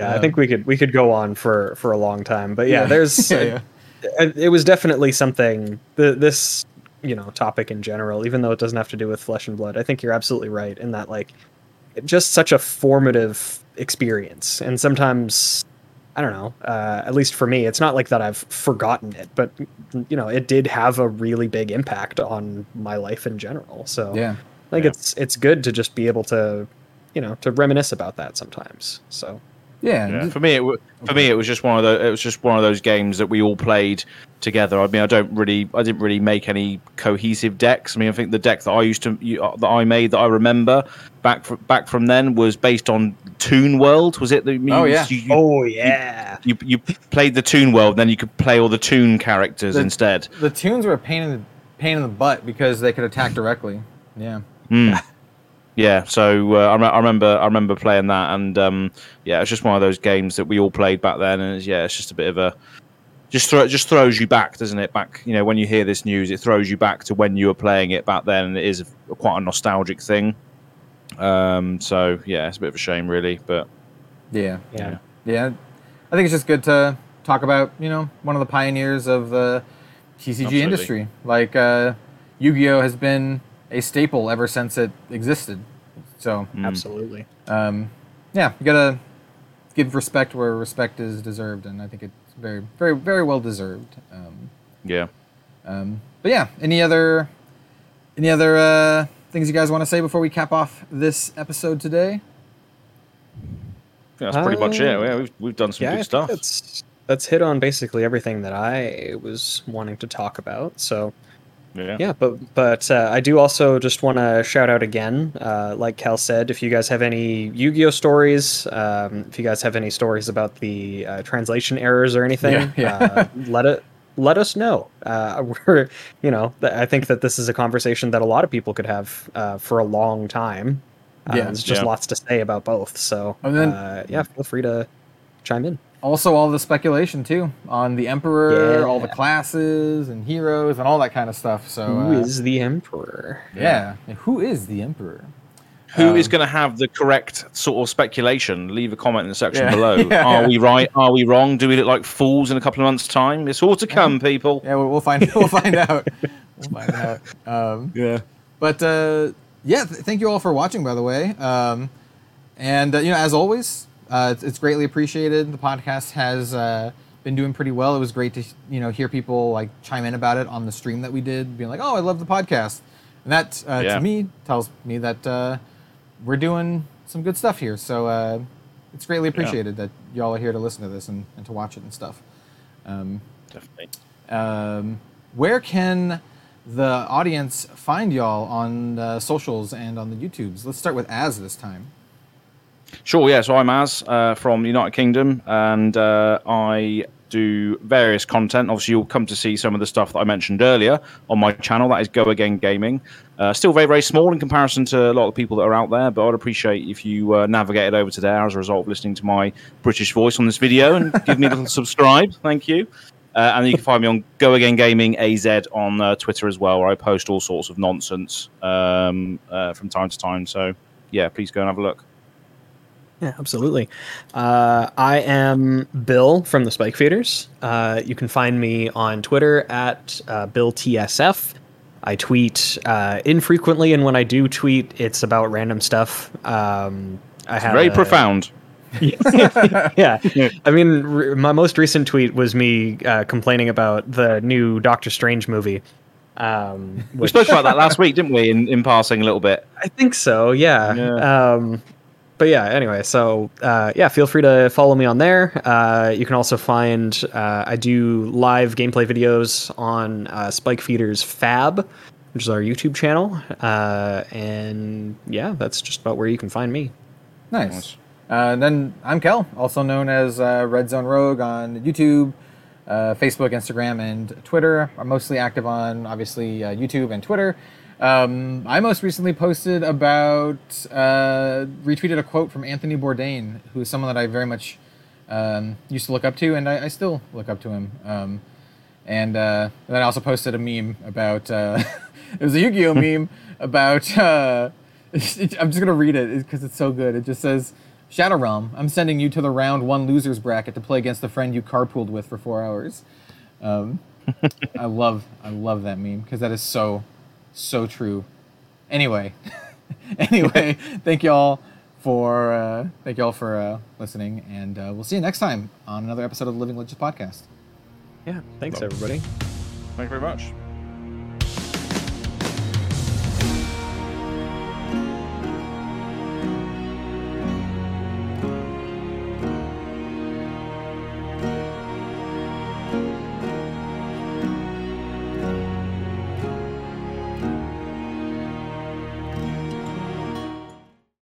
I think we could go on for a long time, but yeah. There's it was definitely something. This. You know, topic in general, even though it doesn't have to do with Flesh and Blood, I think you're absolutely right in that, like, just such a formative experience. And sometimes, I don't know, at least for me, it's not like that I've forgotten it, but, you know, it did have a really big impact on my life in general. So yeah, I think it's good to just be able to, you know, to reminisce about that sometimes. So Yeah. For me, it was just one of those games that we all played together. I mean, I didn't really make any cohesive decks. I mean, I think the deck that I remember back from then was based on Toon World. Was it? You played the Toon World, then you could play all the Toon characters instead. The Toons were a pain in the butt because they could attack directly. Yeah. Mm. Yeah, so I remember playing that, and yeah, it's just one of those games that we all played back then, and it's just a bit of a just throws you back, doesn't it? Back, you know, when you hear this news, it throws you back to when you were playing it back then, and it is quite a nostalgic thing. So yeah, it's a bit of a shame, really, but yeah. I think it's just good to talk about, you know, one of the pioneers of the TCG industry, like Yu-Gi-Oh has been a staple ever since it existed. So absolutely. Yeah, you gotta give respect where respect is deserved, and I think it's very, very, very well deserved. But yeah, any other things you guys want to say before we cap off this episode today? Yeah, that's pretty much it. Yeah, we've done some good stuff. That's hit on basically everything that I was wanting to talk about. So. Yeah, but I do also just want to shout out again, like Cal said, if you guys have any Yu-Gi-Oh stories, if you guys have any stories about the translation errors or anything, let us know. We're, you know, I think that this is a conversation that a lot of people could have for a long time. There's just lots to say about both. So feel free to chime in. Also, all the speculation, too, on the Emperor, all the classes and heroes and all that kind of stuff. So, who is the Emperor? Yeah. Who is the Emperor? Who is going to have the correct sort of speculation? Leave a comment in the section below. Are we right? Are we wrong? Do we look like fools in a couple of months' time? It's all to come, people. Yeah, we'll find out. But, thank you all for watching, by the way. And, you know, as always... it's greatly appreciated. The podcast has been doing pretty well. It was great to, you know, hear people like chime in about it on the stream that we did, being like, "Oh, I love the podcast," and that to me tells me that we're doing some good stuff here. So it's greatly appreciated that y'all are here to listen to this and to watch it and stuff. Definitely. Where can the audience find y'all on socials and on the YouTubes? Let's start with Az this time. Sure, yeah. So I'm Az from the United Kingdom, and I do various content. Obviously, you'll come to see some of the stuff that I mentioned earlier on my channel. That is Go Again Gaming. Still very, very small in comparison to a lot of people that are out there, but I'd appreciate if you navigated over to there as a result of listening to my British voice on this video and give me a little subscribe. Thank you. And you can find me on Go Again Gaming AZ on Twitter as well, where I post all sorts of nonsense from time to time. So, yeah, please go and have a look. Yeah, absolutely. I am Bill from the Spike Feeders. You can find me on Twitter at BillTSF. I tweet infrequently, and when I do tweet, it's about random stuff. Profound. Yeah. I mean, my most recent tweet was me complaining about the new Doctor Strange movie. We spoke about that last week, didn't we, in passing a little bit? I think so, yeah. But yeah, anyway, so feel free to follow me on there. You can also find I do live gameplay videos on Spike Feeders Fab, which is our YouTube channel. And yeah, that's just about where you can find me. Nice. And then I'm Kel, also known as Red Zone Rogue on YouTube, Facebook, Instagram, and Twitter. I'm mostly active on, obviously, YouTube and Twitter. I most recently posted about, retweeted a quote from Anthony Bourdain, who is someone that I very much used to look up to, and I still look up to him. And then I also posted a meme about, it was a Yu-Gi-Oh! meme about, I'm just going to read it because it's so good. It just says, "Shadow Realm, I'm sending you to the round one loser's bracket to play against the friend you carpooled with for 4 hours. I love that meme because that is so true. Anyway, thank y'all for listening, and we'll see you next time on another episode of the Living Legends Podcast. Yeah, thanks everybody. Thank you very much.